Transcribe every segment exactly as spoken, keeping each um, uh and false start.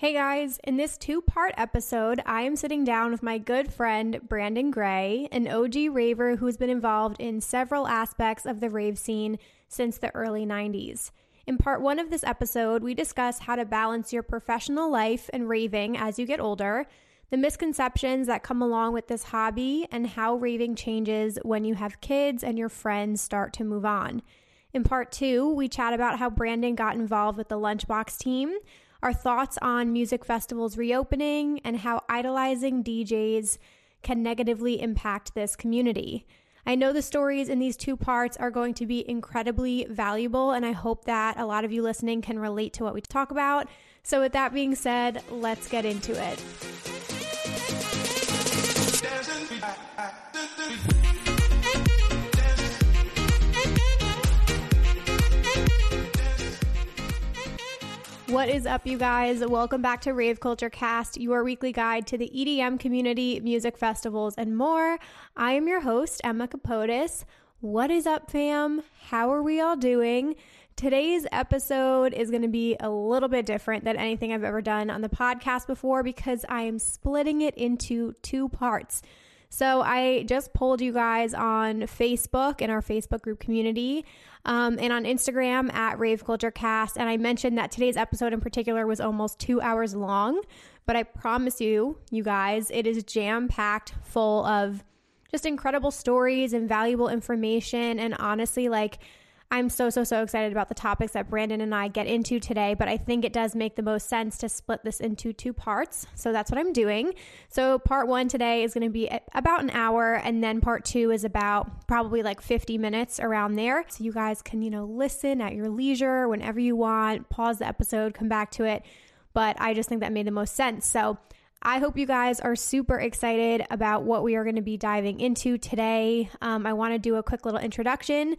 Hey guys, in this two-part episode, I am sitting down with my good friend, Brandon Gray, an O G raver who's been involved in several aspects of the rave scene since the early nineties. In part one of this episode, we discuss how to balance your professional life and raving as you get older, the misconceptions that come along with this hobby, and how raving changes when you have kids and your friends start to move on. In part two, we chat about how Brandon got involved with the Lunchbox team, our thoughts on music festivals reopening, and how idolizing D Js can negatively impact this community. I know the stories in these two parts are going to be incredibly valuable, and I hope that a lot of you listening can relate to what we talk about. So with that being said, let's get into it. What is up, you guys? Welcome back to Rave Culture Cast, your weekly guide to the E D M community, music festivals, and more. I am your host, Emma Capotis. What is up, fam? How are we all doing? Today's episode is going to be a little bit different than anything I've ever done on the podcast before because I am splitting it into two parts. So I just polled you guys on Facebook in our Facebook group community um, and on Instagram at Rave Culture Cast. And I mentioned that today's episode in particular was almost two hours long, but I promise you, you guys, it is jam-packed full of just incredible stories and valuable information. And honestly, like, I'm so, so, so excited about the topics that Brandon and I get into today, but I think it does make the most sense to split this into two parts. So that's what I'm doing. So part one today is going to be about an hour, and then part two is about probably like fifty minutes around there. So you guys can, you know, listen at your leisure whenever you want, pause the episode, come back to it. But I just think that made the most sense. So I hope you guys are super excited about what we are going to be diving into today. Um, I want to do a quick little introduction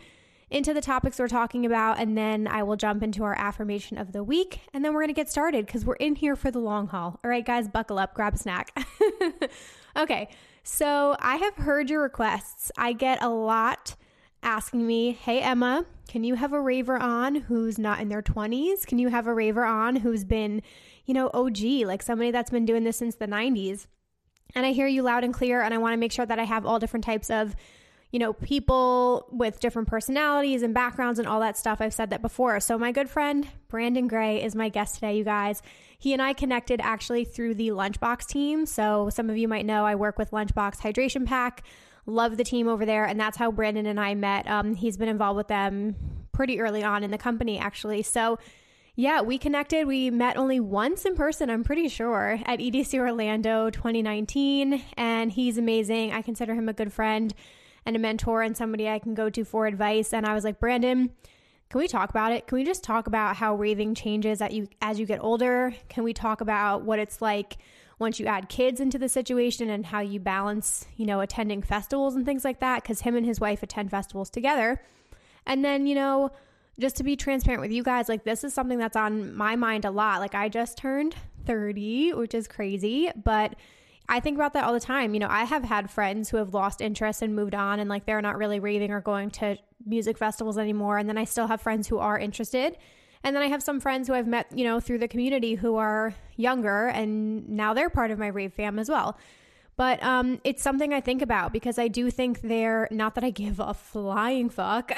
into the topics we're talking about, and then I will jump into our affirmation of the week, and then we're going to get started because we're in here for the long haul. All right, guys, buckle up, grab a snack. Okay, so I have heard your requests. I get a lot asking me, hey, Emma, can you have a raver on who's not in their twenties? Can you have a raver on who's been, you know, O G, like somebody that's been doing this since the nineties? And I hear you loud and clear, and I want to make sure that I have all different types of, you know, people with different personalities and backgrounds and all that stuff. I've said that before. So my good friend, Brandon Gray, is my guest today, you guys. He and I connected actually through the Lunchbox team. So some of you might know I work with Lunchbox Hydration Pack. Love the team over there. And that's how Brandon and I met. Um, he's been involved with them pretty early on in the company, actually. So yeah, we connected. We met only once in person, I'm pretty sure, at E D C Orlando twenty nineteen. And he's amazing. I consider him a good friend and a mentor and somebody I can go to for advice. And I was like, Brandon, can we talk about it? Can we just talk about how raving changes at you as you get older? Can we talk about what it's like once you add kids into the situation and how you balance, you know, attending festivals and things like that? Because him and his wife attend festivals together. And then, you know, just to be transparent with you guys, like, this is something that's on my mind a lot. Like, I just turned thirty, which is crazy, but I think about that all the time. You know, I have had friends who have lost interest and moved on, and like, they're not really raving or going to music festivals anymore. And then I still have friends who are interested. And then I have some friends who I've met, you know, through the community who are younger, and now they're part of my rave fam as well. But um, it's something I think about because I do think they're, not that I give a flying fuck,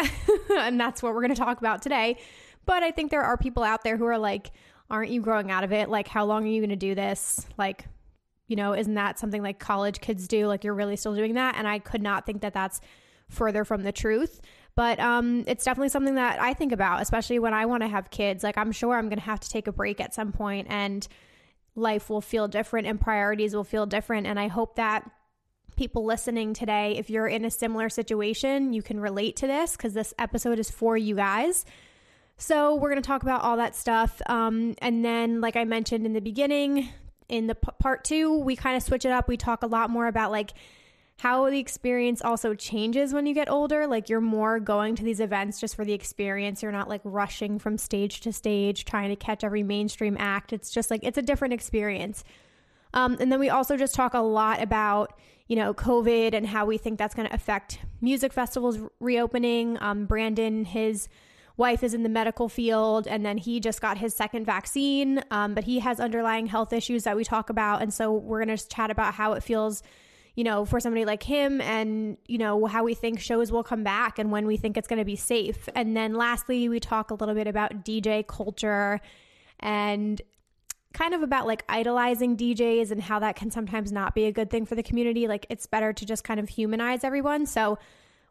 and that's what we're going to talk about today. But I think there are people out there who are like, aren't you growing out of it? Like, how long are you going to do this? Like, you know, isn't that something like college kids do? Like, you're really still doing that? And I could not think that that's further from the truth. But um, it's definitely something that I think about, especially when I want to have kids. Like, I'm sure I'm going to have to take a break at some point, and life will feel different and priorities will feel different. And I hope that people listening today, if you're in a similar situation, you can relate to this because this episode is for you guys. So we're going to talk about all that stuff. Um, and then, like I mentioned in the beginning, in the p- part two, we kind of switch it up. We talk a lot more about like how the experience also changes when you get older. Like, you're more going to these events just for the experience. You're not like rushing from stage to stage trying to catch every mainstream act. It's just like, it's a different experience. Um, and then we also just talk a lot about, you know, COVID and how we think that's going to affect music festivals reopening. Um, Brandon, his wife is in the medical field, and then he just got his second vaccine, um, but he has underlying health issues that we talk about. And so we're going to chat about how it feels, you know, for somebody like him, and, you know, how we think shows will come back and when we think it's going to be safe. And then lastly, we talk a little bit about D J culture and kind of about like idolizing D Js and how that can sometimes not be a good thing for the community. Like, it's better to just kind of humanize everyone. So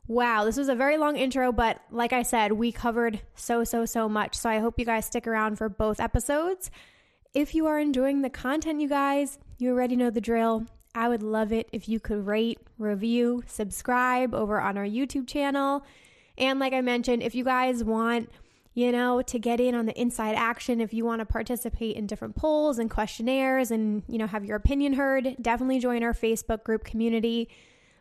wow, this was a very long intro, but like I said, we covered so, so, so much. So I hope you guys stick around for both episodes. If you are enjoying the content, you guys, you already know the drill. I would love it if you could rate, review, subscribe over on our YouTube channel. And like I mentioned, if you guys want, you know, to get in on the inside action, if you want to participate in different polls and questionnaires and, you know, have your opinion heard, definitely join our Facebook group community.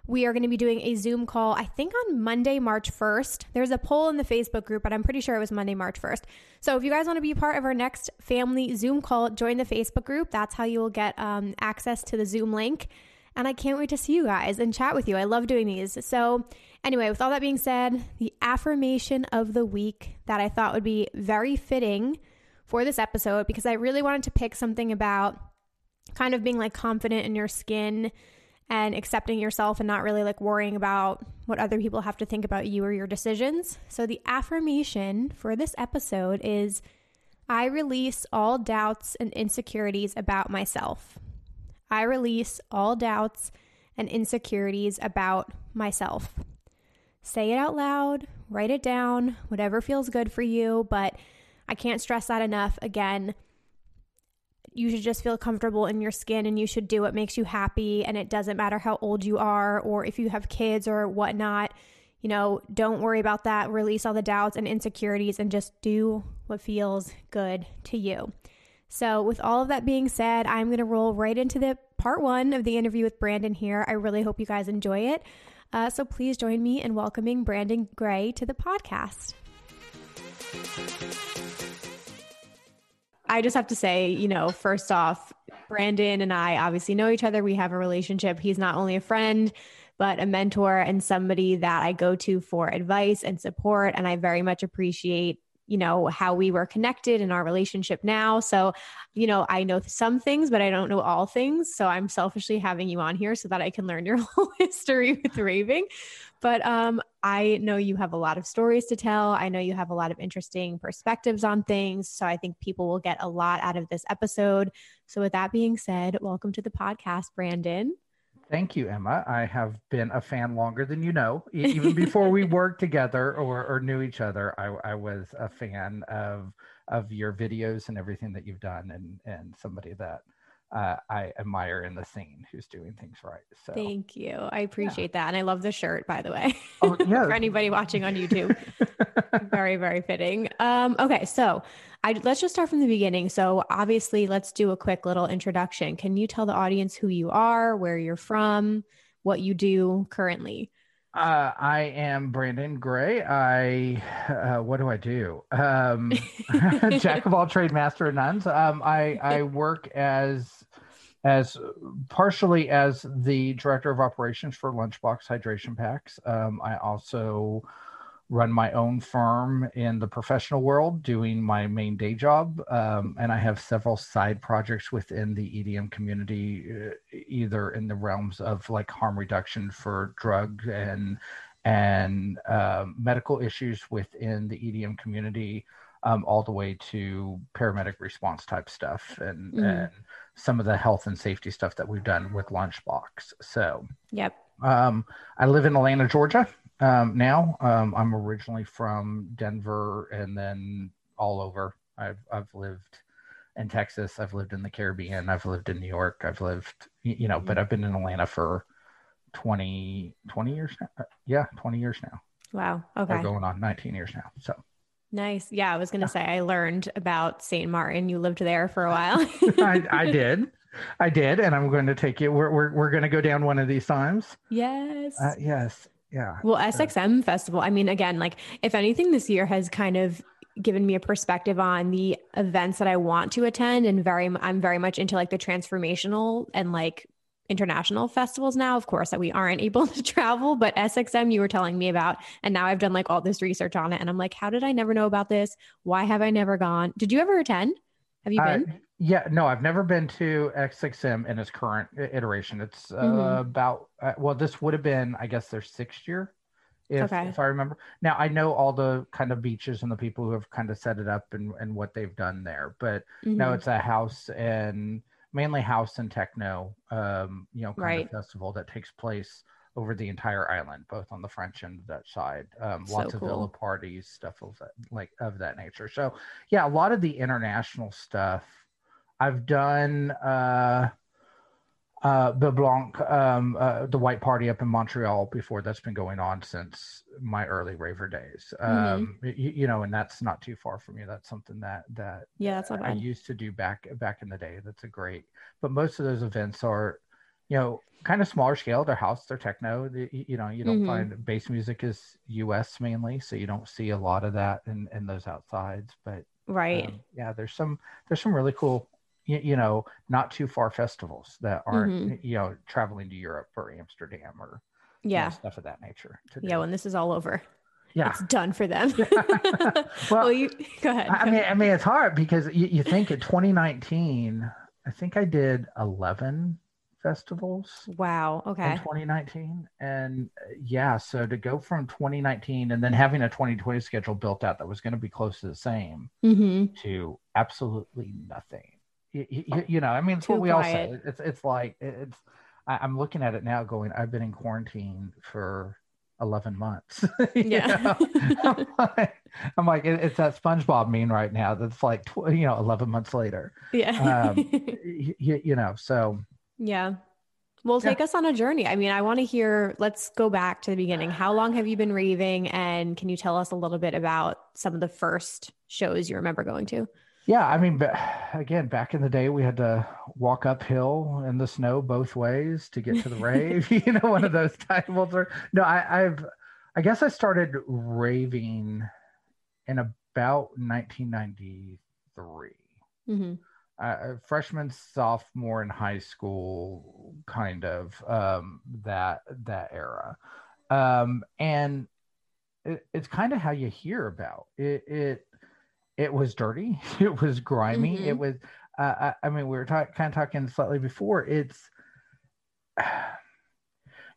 We are going to be doing a Zoom call, I think on Monday, March first. There's a poll in the Facebook group, but I'm pretty sure it was Monday, March first. So if you guys want to be a part of our next family Zoom call, join the Facebook group. That's how you will get um, access to the Zoom link. And I can't wait to see you guys and chat with you. I love doing these. So anyway, with all that being said, the affirmation of the week that I thought would be very fitting for this episode, because I really wanted to pick something about kind of being like confident in your skin and accepting yourself and not really like worrying about what other people have to think about you or your decisions. So the affirmation for this episode is, I release all doubts and insecurities about myself. I release all doubts and insecurities about myself. Say it out loud, write it down, whatever feels good for you, but I can't stress that enough. Again, you should just feel comfortable in your skin, and you should do what makes you happy. And it doesn't matter how old you are or if you have kids or whatnot, you know, don't worry about that. Release all the doubts and insecurities and just do what feels good to you. So with all of that being said, I'm going to roll right into the part one of the interview with Brandon here. I really hope you guys enjoy it. Uh, so please join me in welcoming Brandon Gray to the podcast. I just have to say, you know, first off, Brandon and I obviously know each other. We have a relationship. He's not only a friend, but a mentor and somebody that I go to for advice and support. And I very much appreciate, you know, how we were connected in our relationship now. So, you know, I know some things, but I don't know all things. So I'm selfishly having you on here so that I can learn your whole history with raving. But um, I know you have a lot of stories to tell. I know you have a lot of interesting perspectives on things. So I think people will get a lot out of this episode. So with that being said, welcome to the podcast, Brandon. Thank you, Emma. I have been a fan longer than you know. Even before we worked together or, or knew each other, I, I was a fan of of your videos and everything that you've done, and and somebody that uh, I admire in the scene who's doing things right. So thank you. I appreciate yeah. that. And I love the shirt, by the way, oh, yeah. for anybody watching on YouTube. Very, very fitting. Um, okay. So I, let's just start from the beginning. So obviously let's do a quick little introduction. Can you tell the audience who you are, where you're from, what you do currently? Uh, I am Brandon Gray. I, uh, what do I do? Um, jack of all trades, master of none. Um, I, I work as, as partially as the director of operations for Lunchbox Hydration Packs. Um, I also run my own firm in the professional world doing my main day job. Um, and I have several side projects within the E D M community, either in the realms of like harm reduction for drug and, and uh, medical issues within the E D M community, um, all the way to paramedic response type stuff and, mm-hmm. and some of the health and safety stuff that we've done with Lunchbox. So yep. um, I live in Atlanta, Georgia. Um, now, um, I'm originally from Denver and then all over. I've, I've lived in Texas. I've lived in the Caribbean. I've lived in New York. I've lived, you know, but I've been in Atlanta for twenty, twenty years now. Yeah. twenty years now. Wow. Okay. We're going on nineteen years now. So nice. Yeah. I was going to yeah. say, I learned about Saint Martin. You lived there for a while. I, I did. I did. And I'm going to take you, we're, we're, we're going to go down one of these times. Yes. Uh, yes. Yeah. Well, S X M Festival, I mean, again, like if anything, this year has kind of given me a perspective on the events that I want to attend, and very, I'm very much into like the transformational and like international festivals now, of course, that we aren't able to travel, but S X M you were telling me about, and now I've done like all this research on it. And I'm like, how did I never know about this? Why have I never gone? Did you ever attend? Have you been? Uh, yeah, no, I've never been to S X M in its current iteration. It's uh, mm-hmm. about, uh, well, this would have been, I guess, their sixth year. If, okay. if I remember. Now, I know all the kind of beaches and the people who have kind of set it up and, and what they've done there. But mm-hmm. no, it's a house and mainly house and techno, um, you know, kind right. of festival that takes place over the entire island, both on the French and the Dutch side. Um, so lots cool. of villa parties, stuff of that, like of that nature. So yeah, a lot of the international stuff I've done. Uh, Uh, the Blanc, um, uh, the White Party up in Montreal before, that's been going on since my early raver days. Um, mm-hmm. you, you know, and that's not too far from you. That's something that, that yeah, that's I used to do back, back in the day. That's a great, but most of those events are, you know, kind of smaller scale, they're house, they're techno, they, you know, you don't mm-hmm. find bass music is U S mainly. So you don't see a lot of that in, in those outsides, but right. Um, yeah, there's some, there's some really cool, you know, not too far festivals that aren't, mm-hmm. you know, traveling to Europe or Amsterdam or yeah. you know, stuff of that nature. To yeah. do. When this is all over, yeah, it's done for them. well, well, you go ahead. I go mean, ahead. I mean, it's hard because you, you think in twenty nineteen, I think I did eleven festivals. Wow. Okay. In twenty nineteen. And yeah, so to go from twenty nineteen and then having a twenty twenty schedule built out that was going to be close to the same mm-hmm. to absolutely nothing. You, you, you know, I mean, it's what we quiet. all say. It's it's like, it's. I, I'm looking at it now going, I've been in quarantine for eleven months. Yeah. I'm like, I'm like it, it's that SpongeBob meme right now. That's like, tw- you know, eleven months later. Yeah. Um, you, you know, so. Yeah. Well, take yeah. us on a journey. I mean, I want to hear, let's go back to the beginning. How long have you been raving? And can you tell us a little bit about some of the first shows you remember going to? Yeah, I mean, again, back in the day, we had to walk uphill in the snow both ways to get to the rave. You know, one of those titles. Are, no, I, I've, I guess I started raving in about nineteen ninety-three. Mm-hmm. Uh, freshman, sophomore in high school, kind of um, that that era, um, and it, it's kind of how you hear about it. it It was dirty. It was grimy. Mm-hmm. It was, uh, I, I mean, we were ta- kind of talking slightly before. It's,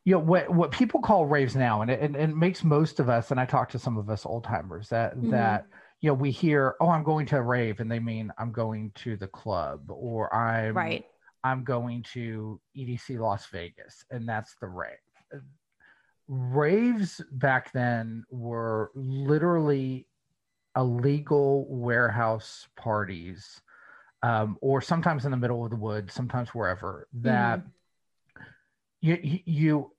you know, what what people call raves now, and it, and, and it makes most of us, and I talk to some of us old timers, that, mm-hmm. that, you know, we hear, oh, I'm going to a rave, and they mean I'm going to the club, or I'm, right. I'm going to E D C Las Vegas, and that's the rave. Raves back then were literally illegal warehouse parties, um, or sometimes in the middle of the woods, sometimes wherever, that mm-hmm. you you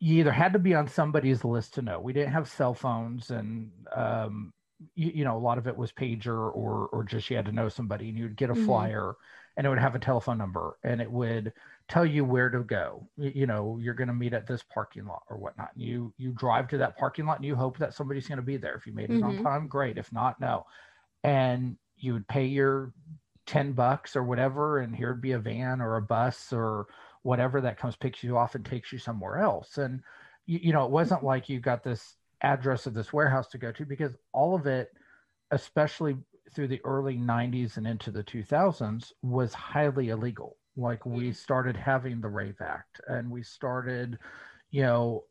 you either had to be on somebody's list to know. We didn't have cell phones, and um, you, you know, a lot of it was pager, or or just you had to know somebody, and you'd get a mm-hmm. flyer, and it would have a telephone number, and it would tell you where to go. You, you know, you're going to meet at this parking lot or whatnot. You you drive to that parking lot and you hope that somebody's going to be there. If you made it mm-hmm. on time, great. If not, no. And you would pay your ten bucks or whatever, and here'd be a van or a bus or whatever that comes, picks you off and takes you somewhere else. And, you, you know, it wasn't like you got this address of this warehouse to go to, because all of it, especially through the early nineties and into the two thousands, was highly illegal. Like, we started having the Rave Act, and we started, you know,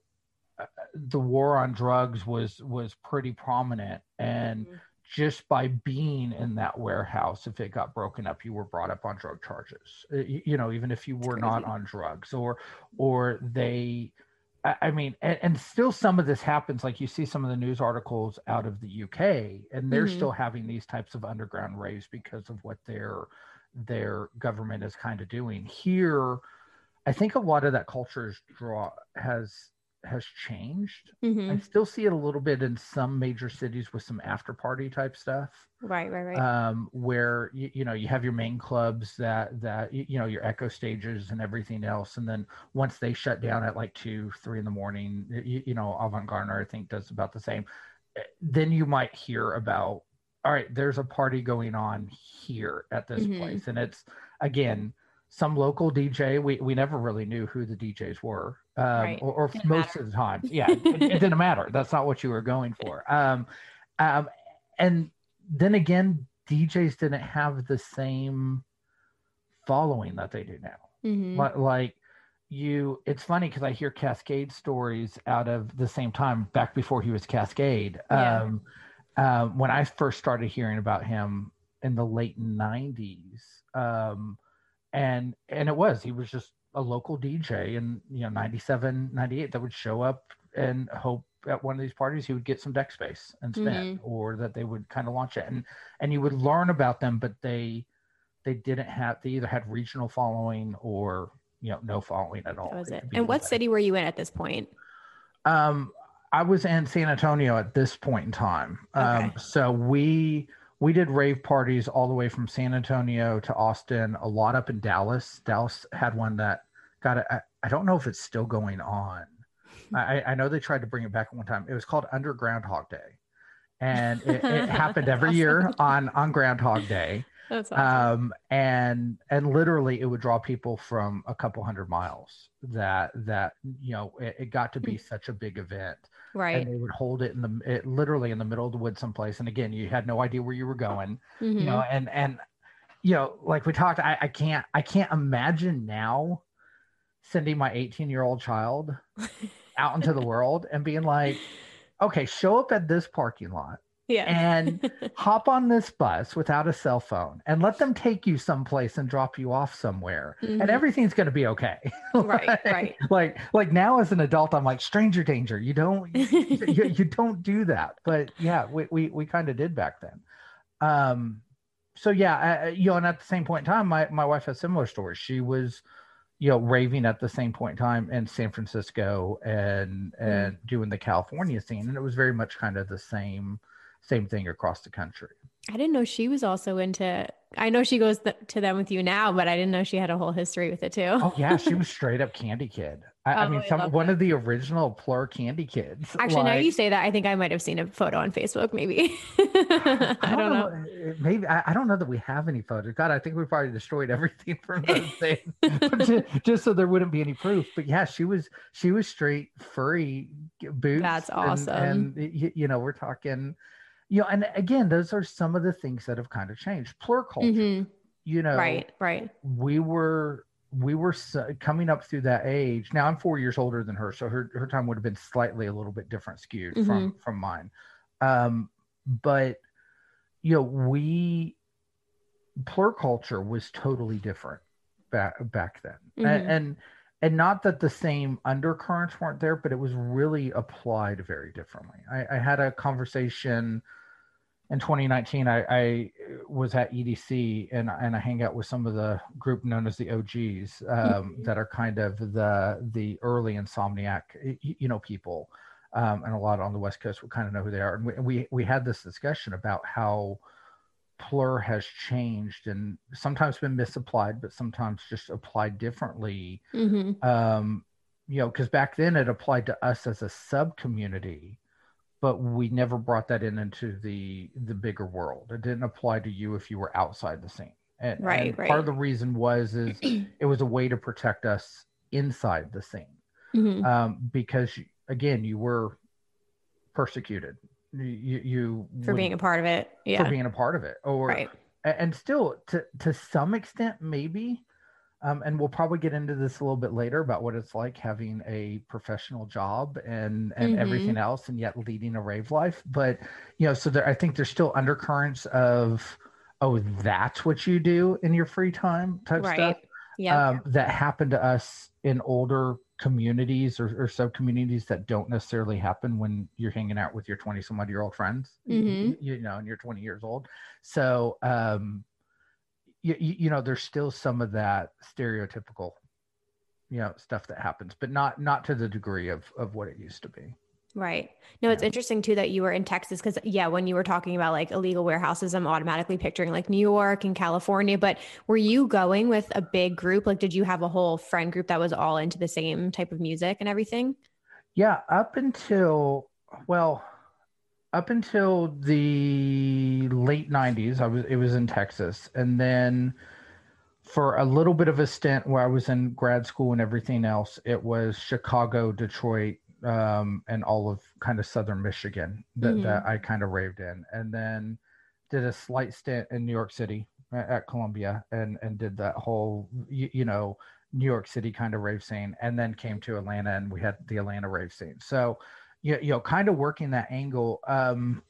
the war on drugs was was pretty prominent. And mm-hmm. just by being in that warehouse, if it got broken up, you were brought up on drug charges, you, you know, even if you were not on drugs, or or they, I mean, and, and still some of this happens. Like, you see some of the news articles out of the U K, and they're mm-hmm. still having these types of underground raves because of what they're their government is kind of doing here. I think a lot of that culture's draw has has changed. Mm-hmm. I still see it a little bit in some major cities with some after party type stuff. Right, right, right. Um, where you, you know, you have your main clubs that that you know, your echo stages and everything else, and then once they shut down at like two, three in the morning, you, you know, Avant Garner I think does about the same. Then you might hear about, all right, there's a party going on here at this mm-hmm. place. And it's, again, some local D J. We we never really knew who the D Js were, um, right. or, or most matter. of the time. Yeah, it, it didn't matter. That's not what you were going for. Um, um, and then again, D Js didn't have the same following that they do now. Mm-hmm. Like, like you, it's funny because I hear Kaskade stories out of the same time back before he was Kaskade. Yeah. Um, uh, when I first started hearing about him in the late nineties, um, and and it was he was just a local D J in, you know, ninety-seven, ninety-eight that would show up and hope at one of these parties he would get some deck space and spend, mm-hmm. or that they would kind of launch it, and and you would learn about them, but they they didn't have they either had regional following or, you know, no following at all. That was it. And what city were you in at this point? Um, I was in San Antonio at this point in time. Okay. Um, so we we did rave parties all the way from San Antonio to Austin, a lot up in Dallas. Dallas had one that got it. I don't know if it's still going on. I, I know they tried to bring it back at one time. It was called Under Groundhog Day. And it, it happened every awesome. year on, on Groundhog Day. That's awesome. Um, and and literally it would draw people from a couple hundred miles that, that you know, it, it got to be such a big event. Right. And they would hold it in the it literally in the middle of the woods someplace. And again, you had no idea where you were going, mm-hmm. you know, and, and, you know, like we talked, I, I can't, I can't imagine now sending my eighteen year old child out into the world and being like, okay, show up at this parking lot. Yeah. And hop on this bus without a cell phone and let them take you someplace and drop you off somewhere. Mm-hmm. And everything's going to be okay. Right, like, right. Like, like now as an adult, I'm like, stranger danger. You don't, you, you don't do that. But yeah, we, we, we kind of did back then. Um, so yeah, I, you know, and at the same point in time, my, my wife has similar stories. She was, you know, raving at the same point in time in San Francisco and, mm-hmm. and doing the California scene. And it was very much kind of the same Same thing across the country. I didn't know she was also into, I know she goes th- to them with you now, but I didn't know she had a whole history with it too. Oh yeah. She was straight up Candy Kid. I, oh, I mean, I some, one that. of the original Plur Candy Kids. Actually, like, now you say that, I think I might've seen a photo on Facebook maybe. I, I don't know. know. Maybe, I, I don't know that we have any photos. God, I think we probably destroyed everything from those things just, just so there wouldn't be any proof. But yeah, she was, she was straight furry boots. That's awesome. And, and you, you know, we're talking, you know, and again, those are some of the things that have kind of changed. Plur culture, mm-hmm. you know, right, right. We were we were so, coming up through that age. Now I'm four years older than her, so her her time would have been slightly a little bit different, skewed mm-hmm. from from mine. Um, but you know, we plur culture was totally different back back then, mm-hmm. and, and and not that the same undercurrents weren't there, but it was really applied very differently. I, I had a conversation. In twenty nineteen, I, I was at E D C and, and I hang out with some of the group known as the O Gs um, mm-hmm. that are kind of the the early Insomniac, you know, people, um, and a lot on the West Coast would kind of know who they are. And we, we we had this discussion about how Plur has changed and sometimes been misapplied, but sometimes just applied differently. Mm-hmm. Um, you know, because back then it applied to us as a sub community. But we never brought that in into the the bigger world. It didn't apply to you if you were outside the scene. And, right, and right. Part of the reason was is it was a way to protect us inside the scene, mm-hmm. um, because again, you were persecuted. You, you for would, being a part of it, yeah. For being a part of it, or right. and still to to some extent maybe. Um, and we'll probably get into this a little bit later about what it's like having a professional job and, and mm-hmm. everything else, and yet leading a rave life. But, you know, so there, I think there's still undercurrents of, oh, that's what you do in your free time type right. stuff yeah. um, that happened to us in older communities or, or sub-communities that don't necessarily happen when you're hanging out with your twenty-some-odd-year-old friends, mm-hmm. you, you know, and you're twenty years old. So, um You, you know, there's still some of that stereotypical, you know, stuff that happens, but not not to the degree of of what it used to be. Right. No, yeah. It's interesting too that you were in Texas because yeah, when you were talking about like illegal warehouses, I'm automatically picturing like New York and California. But were you going with a big group? Like, did you have a whole friend group that was all into the same type of music and everything? Yeah, up until well. Up until the late nineties, I was it was in Texas, and then for a little bit of a stint where I was in grad school and everything else, it was Chicago, Detroit, um, and all of kind of Southern Michigan that, mm-hmm. that I kind of raved in. And then did a slight stint in New York City at Columbia and, and did that whole, you, you know, New York City kind of rave scene, and then came to Atlanta and we had the Atlanta rave scene. So, you, you know, kind of working that angle. Um,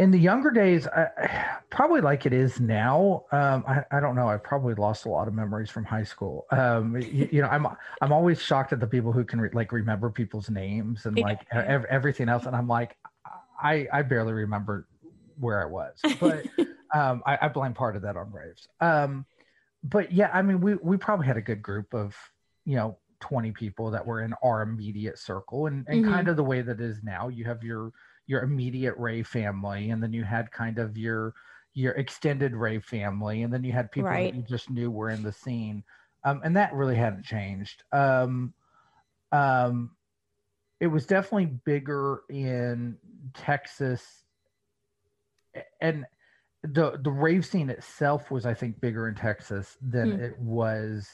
in the younger days, I, probably like it is now. Um, I, I don't know. I probably lost a lot of memories from high school. Um, you, you know, I'm, I'm always shocked at the people who can re- like remember people's names and like ev- everything else. And I'm like, I, I barely remember where I was, but um, I, I blame part of that on raves. Um, But yeah, I mean, we, we probably had a good group of, you know, twenty people that were in our immediate circle, and, and mm-hmm. kind of the way that is now. You have your, your immediate rave family, and then you had kind of your, your extended rave family. And then you had people right. that you just knew were in the scene. Um, and that really hadn't changed. Um, um, it was definitely bigger in Texas, and the the rave scene itself was, I think, bigger in Texas than mm. it was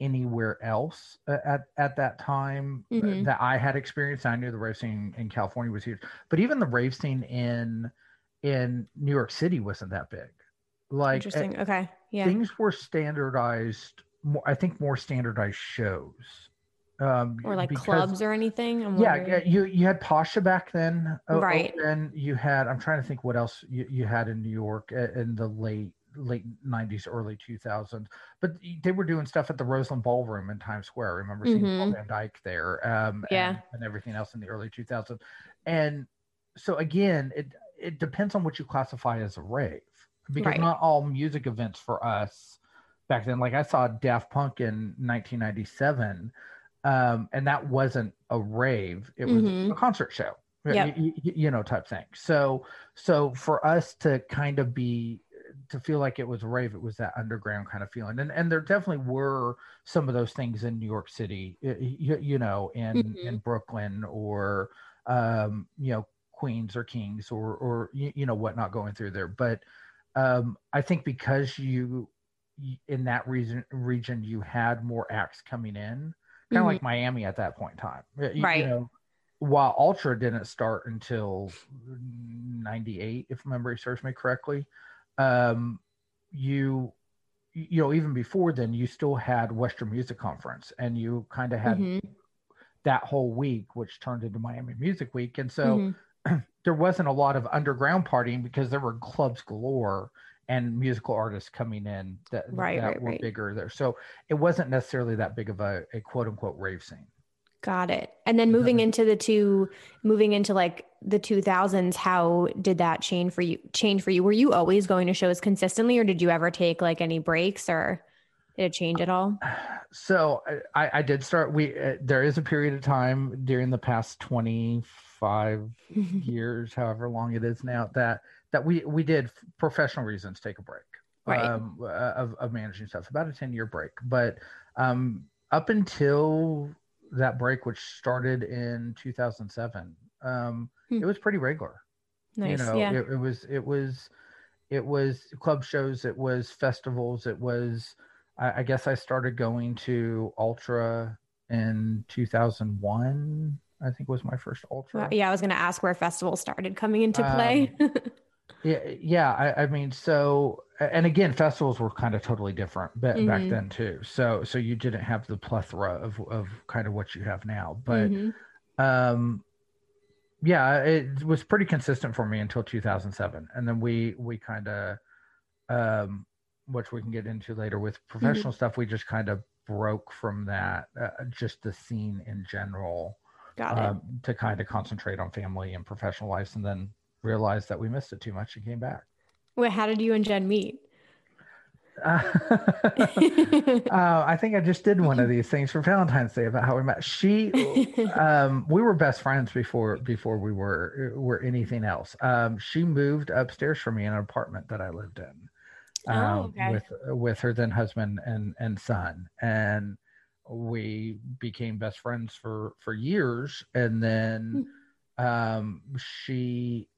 anywhere else at, at that time mm-hmm. that I had experienced. I knew the rave scene in California was huge, but even the rave scene in, in New York City wasn't that big. Like, interesting. It, okay. Yeah. Things were standardized more, I think more standardized shows. Um, or like because, clubs or anything. I'm yeah, you you had Pasha back then, right? And you had I'm trying to think what else you, you had in New York in the late late nineties, early two thousands. But they were doing stuff at the Roseland Ballroom in Times Square. I remember seeing mm-hmm. Paul Van Dyke there, um, yeah, and, and everything else in the early two thousands. And so again, it it depends on what you classify as a rave, because right. not all music events for us back then. Like I saw Daft Punk in nineteen ninety-seven. Um, and that wasn't a rave. It was mm-hmm. a concert show, yep. you, you know, type thing. So, so for us to kind of be, to feel like it was a rave, it was that underground kind of feeling. And and there definitely were some of those things in New York City, you, you know, in, mm-hmm. in Brooklyn or, um, you know, Queens or Kings or, or, you know, whatnot going through there. But um, I think because you, in that region, region, you had more acts coming in, kind of mm-hmm. like Miami at that point in time. You, right. You know, while Ultra didn't start until ninety-eight, if memory serves me correctly, um, you, you know, even before then, you still had Winter Music Conference, and you kind of had mm-hmm. that whole week, which turned into Miami Music Week. And so mm-hmm. there wasn't a lot of underground partying because there were clubs galore and musical artists coming in that, right, that right, were right. bigger there. So it wasn't necessarily that big of a, a quote unquote rave scene. Got it. And then moving mm-hmm. into the two, moving into like the two thousands, how did that change for you? Change for you? Were you always going to shows consistently, or did you ever take like any breaks, or did it change at all? So I, I did start, we, uh, there is a period of time during the past twenty-five years, however long it is now, that that we, we did professional reasons take a break right. um, of, of managing stuff, about a ten year break. But um, up until that break, which started in two thousand seven, um, hmm. it was pretty regular. Nice. You know, yeah. it, it was, it was, it was club shows. It was festivals. It was, I, I guess I started going to Ultra in two thousand one, I think was my first Ultra. Well, yeah. I was going to ask where festivals started coming into play. Um, Yeah, yeah. I, I mean, so, and again, festivals were kind of totally different back, mm-hmm. back then too. So, so you didn't have the plethora of, of kind of what you have now. But, mm-hmm. um, yeah, it was pretty consistent for me until two thousand seven, and then we we kind of, um, which we can get into later with professional mm-hmm. stuff. We just kind of broke from that, uh, just the scene in general, Got it. Um, to kind of concentrate on family and professional lives, and then realized that we missed it too much and came back. Well, how did you and Jen meet? Uh, uh, I think I just did one of these things for Valentine's Day about how we met. She, um, we were best friends before before we were were anything else. Um, she moved upstairs from me in an apartment that I lived in, um, oh, okay. with with her then husband and and son, and we became best friends for for years, and then um, she.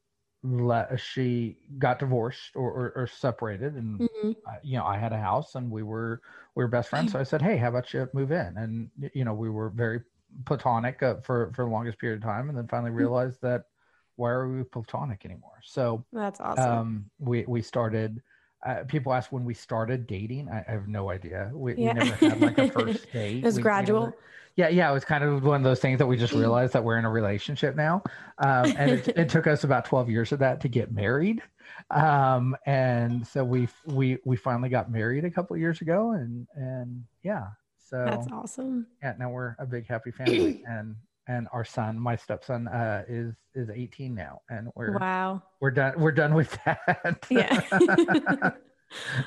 le- she got divorced or, or, or separated, and mm-hmm. I, you know, I had a house, and we were we were best friends. So I said, "Hey, how about you move in?" And you know, we were very platonic uh, for for the longest period of time, and then finally realized mm-hmm. that why are we platonic anymore? So that's awesome. Um, we we started. Uh, people ask when we started dating. I, I have no idea. We, yeah. we never had like a first date. It was we, gradual. We never, yeah, yeah. It was kind of one of those things that we just realized that we're in a relationship now. Um, and it, it took us about twelve years of that to get married. Um, and so we we we finally got married a couple of years ago. And and yeah, so that's awesome. Yeah, now we're a big happy family. and and our son, my stepson, uh, is is eighteen now, and we're wow, we're done. We're done with that. Yeah.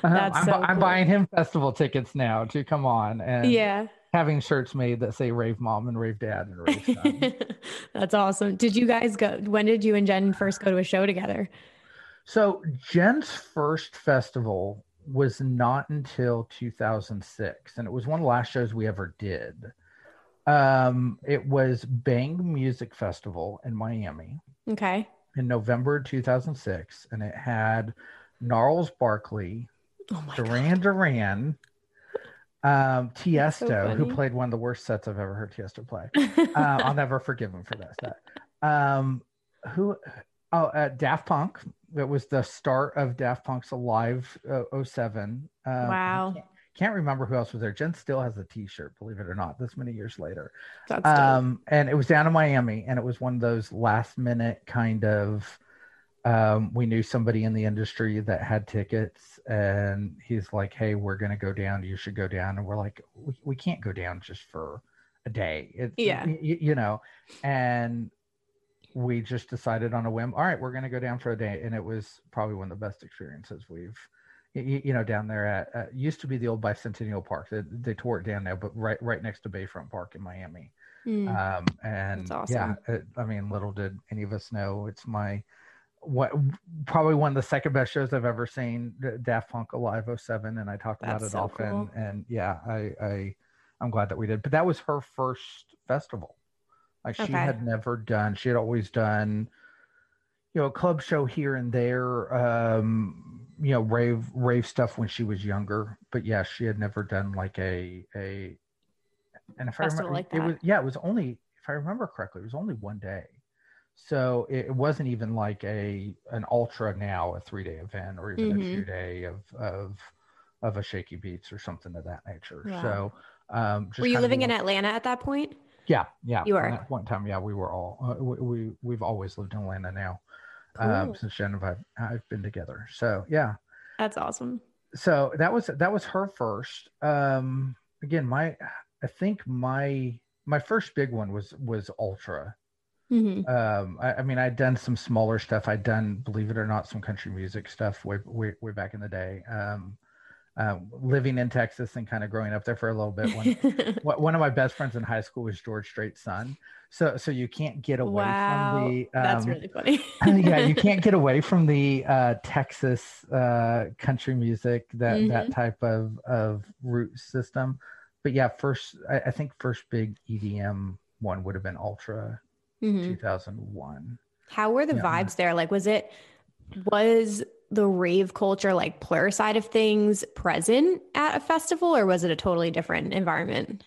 That's um, so I'm, cool. I'm buying him festival tickets now to come on, and yeah, having shirts made that say Rave Mom and Rave Dad and Rave Son. That's awesome. Did you guys go? When did you and Jen first go to a show together? So Jen's first festival was not until two thousand six, and it was one of the last shows we ever did. Um, it was Bang Music Festival in Miami. Okay. In November two thousand six, and it had Gnarls Barkley, oh Duran God. Duran, um, Tiësto, so who played one of the worst sets I've ever heard Tiësto play. Uh, I'll never forgive him for that set. Um, who? Oh, uh, Daft Punk. That was the start of Daft Punk's Alive uh, oh seven. Um, wow. Can't remember who else was there. Jen still has a t-shirt, believe it or not, this many years later. That's um, and it was down in Miami, and it was one of those last minute kind of, um, we knew somebody in the industry that had tickets, and he's like, "Hey, we're going to go down. You should go down." And we're like, we, we can't go down just for a day. It's, yeah. You, you know, and we just decided on a whim, all right, we're going to go down for a day. And it was probably one of the best experiences we've You know, down there at uh, used to be the old Bicentennial Park. They, they tore it down now, but right, right next to Bayfront Park in Miami. Mm. Um, and that's awesome. yeah, it, I mean, little did any of us know, it's my what probably one of the second best shows I've ever seen. Daft Punk Alive oh seven, and I talked about that's it so often. Cool. And yeah, I, I I'm glad that we did. But that was her first festival. Like okay. She had never done. She had always done, you know, a club show here and there. Um, you know, rave rave stuff when she was younger, but yeah, she had never done like a a and if festival I remember like that. It was yeah it was only, if I remember correctly, it was only one day, so it, it wasn't even like a an ultra now, a three-day event, or even mm-hmm. a two-day of of of a shaky beats or something of that nature. Wow. So um just were you living in like, Atlanta at that point? Yeah, yeah, you were at that point in time. Yeah, we were all uh, we, we we've always lived in Atlanta now. Cool. Um, since Jen and I, I've been together. So yeah, that's awesome. So that was that was her first. Um, again, my I think my my first big one was was Ultra. Mm-hmm. Um, I, I mean, I'd done some smaller stuff. I'd done, believe it or not, some country music stuff way way, way back in the day. Um, uh, living in Texas and kind of growing up there for a little bit. One, one of my best friends in high school was George Strait's son. So, so you can't get away wow, from the, um, that's really funny. yeah, you can't get away from the, uh, Texas, uh, country music, that, mm-hmm. that type of, of root system. But yeah, first, I, I think first big E D M one would have been Ultra mm-hmm. two thousand one. How were the yeah. vibes there? Like, was it, was the rave culture, like plur side of things, present at a festival, or was it a totally different environment?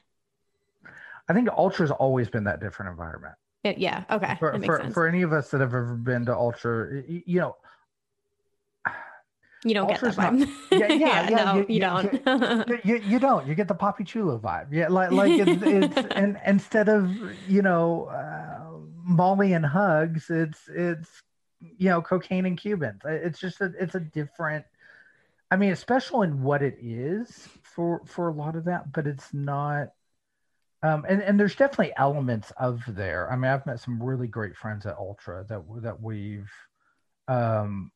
I think Ultra's always been that different environment. Yeah. Okay. For for, for any of us that have ever been to Ultra, you know, you don't Ultra's get that vibe. Not, yeah, yeah, yeah, yeah. No, you, you, you don't. you, you, you don't. You get the Papi Chulo vibe. Yeah, like like it's, it's and instead of you know uh, Molly and hugs, it's it's you know cocaine and Cubans. It's just a, it's a different. I mean, it's special in what it is for for a lot of that, but it's not. Um, and, and there's definitely elements of there. I mean, I've met some really great friends at Ultra that that we've um,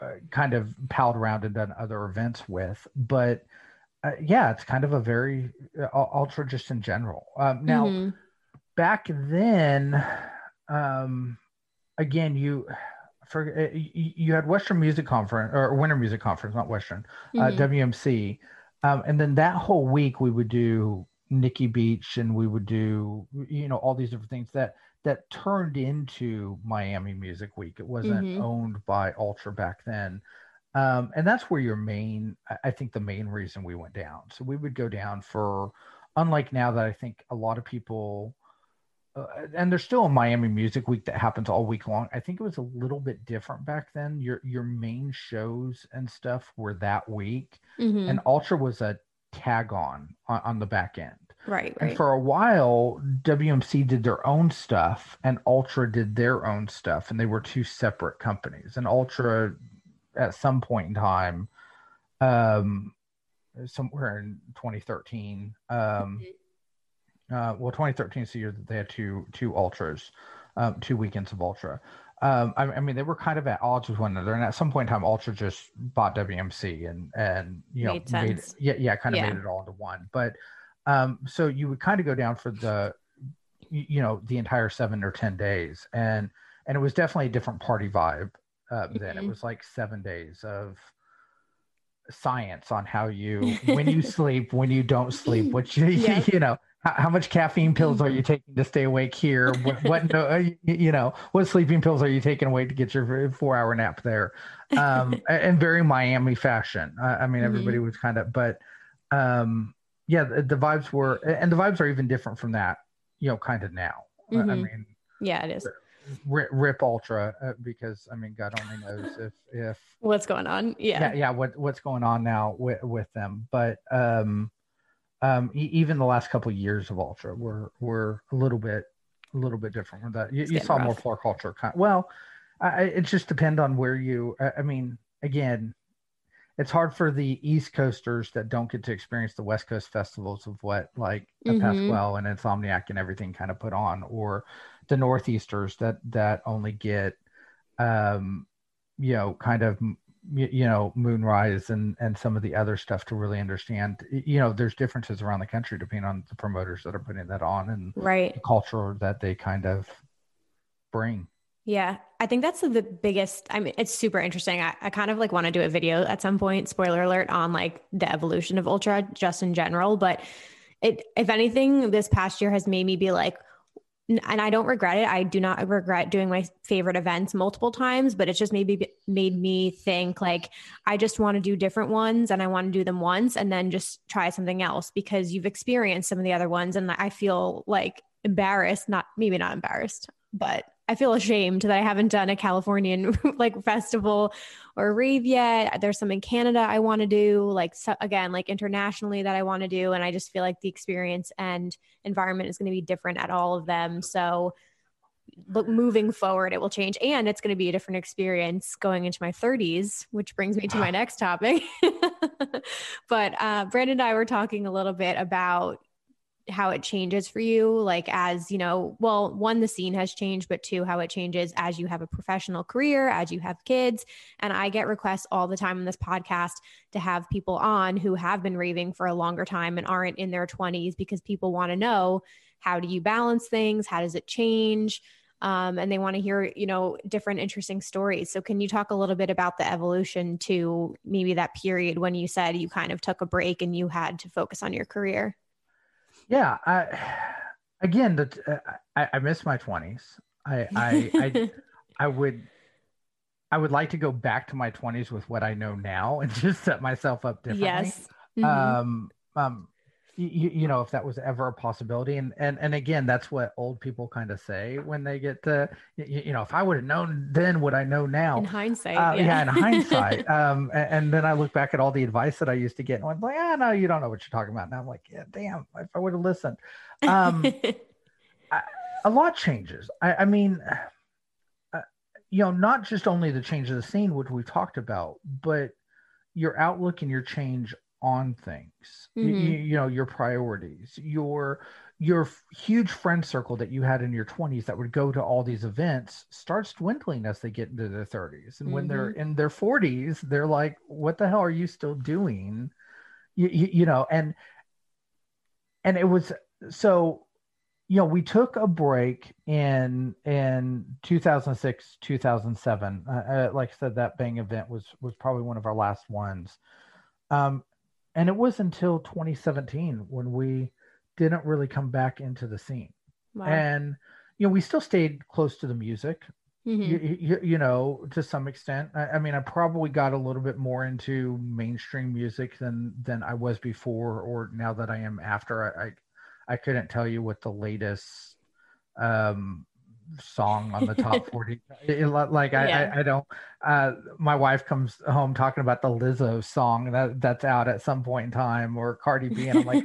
uh, kind of palled around and done other events with. But uh, yeah, it's kind of a very uh, Ultra just in general. Um, now, mm-hmm. back then, um, again, you for, you had Western Music Conference or Winter Music Conference, not Western, mm-hmm. uh, W M C, um, and then that whole week we would do Nikki Beach, and we would do, you know, all these different things that that turned into Miami Music Week. It wasn't mm-hmm. owned by Ultra back then. Um, and that's where your main, I think the main reason we went down. So we would go down for, unlike now that I think a lot of people, uh, and there's still a Miami Music Week that happens all week long. I think it was a little bit different back then. Your your main shows and stuff were that week. Mm-hmm. And Ultra was a tag on, on, on the back end. Right, right. And for a while, W M C did their own stuff and Ultra did their own stuff. And they were two separate companies. And Ultra... at some point in time, um, somewhere in twenty thirteen, um, mm-hmm. uh, well, twenty thirteen is the year that they had two, two Ultras, um, two weekends of Ultra. Um, I, I mean, they were kind of at odds with one another. And at some point in time, Ultra just bought W M C and, and, you know, made, made it, yeah, yeah, kind of yeah. made it all into one. But, um, so you would kind of go down for the, you know, the entire seven or ten days. And, and it was definitely a different party vibe. Uh, then mm-hmm. it was like seven days of science on how you, when you sleep, when you don't sleep, what you, yep. you know, how, how much caffeine pills mm-hmm. are you taking to stay awake here? What, what no, you know, what sleeping pills are you taking away to get your four hour nap there? Um, and very Miami fashion. I, I mean, everybody mm-hmm. was kind of, but um, yeah, the, the vibes were, and the vibes are even different from that, you know, kind of now. Mm-hmm. I mean, yeah, it is. Rip Ultra uh, because I mean God only knows if if what's going on yeah yeah, yeah what what's going on now with, with them but um um e- even the last couple of years of Ultra were were a little bit a little bit different from that. You, you saw rough. More floor culture kind of, well I, it just depends on where you I, I mean again it's hard for the East Coasters that don't get to experience the West Coast festivals of what like mm-hmm. a Pasquale and Insomniac and everything kind of put on, or the Northeasters that, that only get, um, you know, kind of, you know, Moonrise and, and some of the other stuff to really understand, you know, there's differences around the country depending on the promoters that are putting that on and right. the culture that they kind of bring. Yeah. I think that's the biggest, I mean, it's super interesting. I, I kind of like want to do a video at some point, spoiler alert, on like the evolution of Ultra just in general. But it, if anything, this past year has made me be like, and I don't regret it. I do not regret doing my favorite events multiple times, but it's just maybe made me think like, I just want to do different ones and I want to do them once and then just try something else because you've experienced some of the other ones. And I feel like embarrassed, not maybe not embarrassed, but I feel ashamed that I haven't done a Californian like festival or rave yet. There's some in Canada I want to do, like so, again, like internationally that I want to do. And I just feel like the experience and environment is going to be different at all of them. So but moving forward, it will change. And it's going to be a different experience going into my thirties, which brings me to my next topic. But uh, Brandon and I were talking a little bit about how it changes for you, like as you know, well, one, the scene has changed, but two, how it changes as you have a professional career, as you have kids. And I get requests all the time in this podcast to have people on who have been raving for a longer time and aren't in their twenties because people want to know, how do you balance things? How does it change? Um, and they want to hear, you know, different interesting stories. So can you talk a little bit about the evolution to maybe that period when you said you kind of took a break and you had to focus on your career? Yeah. I, again, that uh, I, I miss my twenties. I, I, I, I would, I would like to go back to my twenties with what I know now and just set myself up differently. Yes. Mm-hmm. Um, um, you, you know, if that was ever a possibility. And, and, and again, that's what old people kind of say when they get to, you, you know, if I would have known then what I know now. In hindsight. Uh, yeah. yeah. In hindsight. Um, and, and then I look back at all the advice that I used to get and I'm like, ah, no, you don't know what you're talking about. And I'm like, yeah, damn, if I would have listened. Um, I, a lot changes. I, I mean, uh, you know, not just only the change of the scene, which we talked about, but your outlook and your change on things, mm-hmm. you, you know, your priorities, your your huge friend circle that you had in your twenties that would go to all these events starts dwindling as they get into their thirties. And mm-hmm. when they're in their forties, they're like, what the hell are you still doing? You, you, you know, and and it was, so, you know, we took a break in in two thousand six, two thousand seven. Uh, uh, like I said, that Bang event was was probably one of our last ones. Um, And it was until twenty seventeen when we didn't really come back into the scene. Wow. And you know, we still stayed close to the music, mm-hmm. you, you, you know, to some extent. I, I mean, I probably got a little bit more into mainstream music than than I was before, or now that I am after. I I, I couldn't tell you what the latest um, song on the top forty. It, like I, yeah. I, I don't. Uh, my wife comes home talking about the Lizzo song that that's out at some point in time, or Cardi B, and I'm like,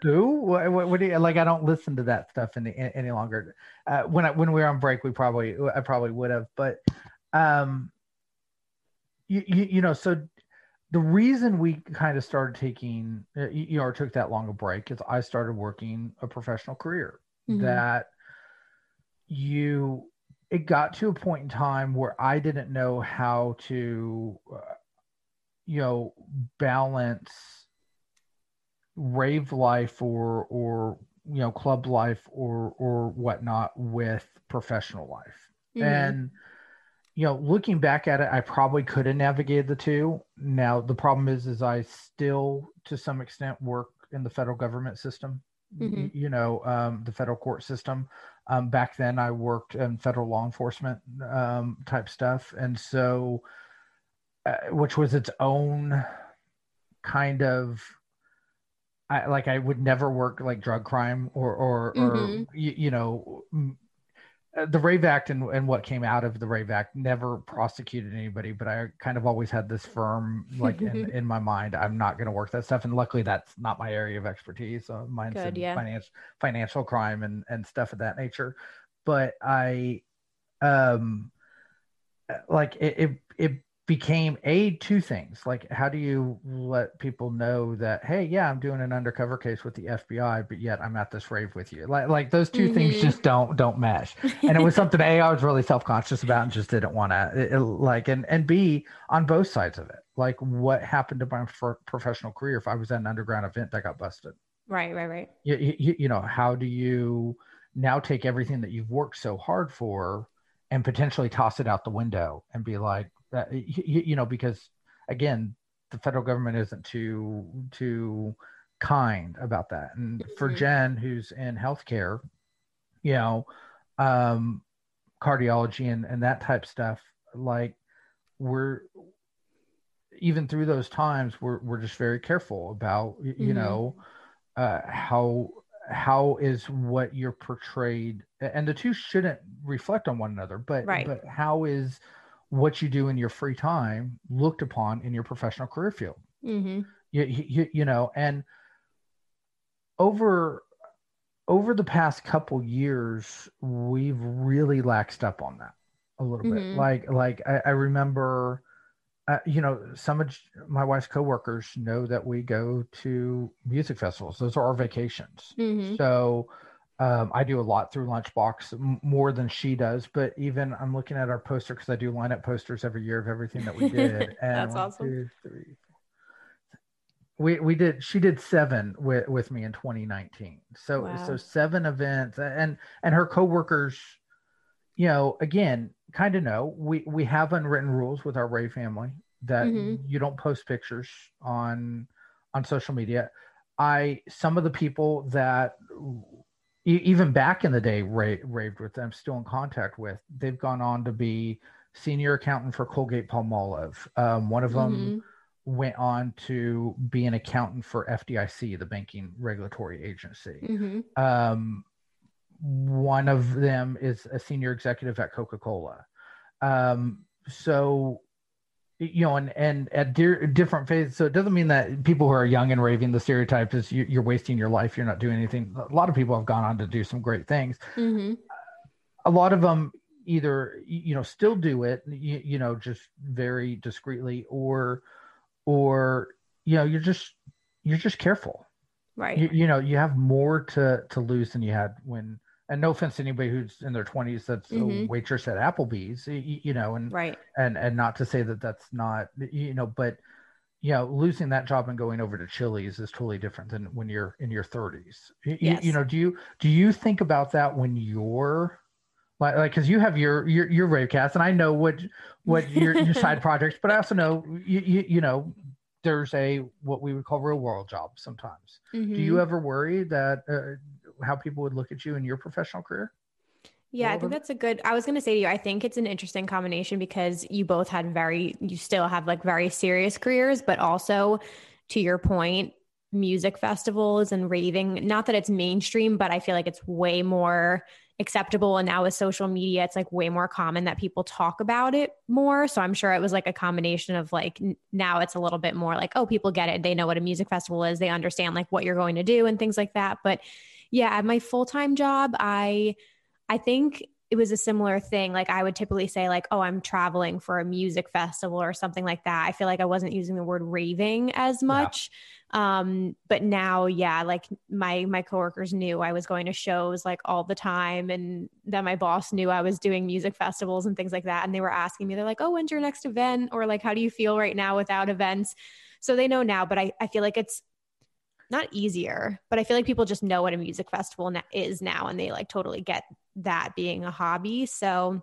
who? What, what, what do you like? I don't listen to that stuff any any longer. Uh, when I, when we were on break, we probably I probably would have, but um, you, you you know, so the reason we kind of started taking you know or took that long a break is I started working a professional career mm-hmm. that. You, it got to a point in time where I didn't know how to, uh, you know, balance rave life or, or, you know, club life or, or whatnot with professional life. Mm-hmm. And, you know, looking back at it, I probably could have navigated the two. Now, the problem is, is I still, to some extent, work in the federal government system, mm-hmm. you know, um, the federal court system. Um, back then I worked in federal law enforcement um, type stuff. And so, uh, which was its own kind of, I, like I would never work like drug crime or, or, mm-hmm. or you, you know, the Rave Act and, and what came out of the Rave Act never prosecuted anybody, but I kind of always had this firm, like in, in my mind, I'm not going to work that stuff. And luckily that's not my area of expertise. So mine's Good, yeah. finance, financial crime and, and stuff of that nature. But I, um, like it, it, it became a two things. Like, how do you let people know that, hey, yeah, I'm doing an undercover case with the F B I, but yet I'm at this rave with you? Like, like those two mm-hmm. things just don't, don't mesh. And it was something A, I was really self-conscious about and just didn't want to like, and, and B, on both sides of it, like what happened to my pro- professional career if I was at an underground event that got busted? Right, right, right. You, you, you know, how do you now take everything that you've worked so hard for and potentially toss it out the window and be like, that, you, you know, because again, the federal government isn't too, too kind about that. And for Jen, who's in healthcare, you know, um, cardiology and, and that type stuff, like we're, even through those times, we're, we're just very careful about, you mm-hmm. know, uh, how, how is what you're portrayed, and the two shouldn't reflect on one another, but, right. but how is what you do in your free time looked upon in your professional career field, mm-hmm. you, you, you know, and over, over the past couple years, we've really laxed up on that a little mm-hmm. bit. Like, like I, I remember, uh, you know, some of my wife's coworkers know that we go to music festivals. Those are our vacations. Mm-hmm. So, Um, I do a lot through Lunchbox, m- more than she does, but even I'm looking at our poster because I do lineup posters every year of everything that we did. And That's one, awesome. Two, three, we we did. She did seven with, with me in twenty nineteen. So wow. so seven events, and and her coworkers, you know, again, kind of know we we have unwritten rules with our Ray family that mm-hmm. you don't post pictures on on social media. I some of the people that even back in the day, ra- raved with them, still in contact with, they've gone on to be senior accountant for Colgate-Palmolive. Um, one of mm-hmm. them went on to be an accountant for F D I C, the banking regulatory agency. Mm-hmm. Um, one of them is a senior executive at Coca-Cola. Um, so, you know, and, and at de- different phases. So it doesn't mean that people who are young and raving, the stereotype is you, you're wasting your life. You're not doing anything. A lot of people have gone on to do some great things. Mm-hmm. A lot of them either, you know, still do it, you, you know, just very discreetly, or, or, you know, you're just, you're just careful. Right. You, you know, you have more to, to lose than you had when, and no offense to anybody who's in their twenties that's mm-hmm. a waitress at Applebee's, you, you know, and, right. and, and not to say that that's not, you know, but, you know, losing that job and going over to Chili's is totally different than when you're in your thirties. Yes. You, you know, do you, do you think about that when you're like, like, cause you have your, your, your Ravecast, and I know what, what your, your side projects, but I also know, you, you, you know, there's a, what we would call real world job sometimes. Mm-hmm. Do you ever worry that, uh, how people would look at you in your professional career? Yeah, I think that's a good, I was going to say to you, I think it's an interesting combination because you both had very, you still have like very serious careers, but also to your point, music festivals and raving, not that it's mainstream, but I feel like it's way more acceptable. And now with social media, it's like way more common that people talk about it more. So I'm sure it was like a combination of like, now it's a little bit more like, oh, people get it. They know what a music festival is. They understand like what you're going to do and things like that. But yeah, at my full-time job, I... I think it was a similar thing. Like I would typically say like, oh, I'm traveling for a music festival or something like that. I feel like I wasn't using the word raving as much. Yeah. Um, but now, yeah, like my, my coworkers knew I was going to shows like all the time. And then my boss knew I was doing music festivals and things like that. And they were asking me, they're like, oh, when's your next event? Or like, how do you feel right now without events? So they know now, but I, I feel like it's not easier, but I feel like people just know what a music festival na- is now. And they like totally get that being a hobby. So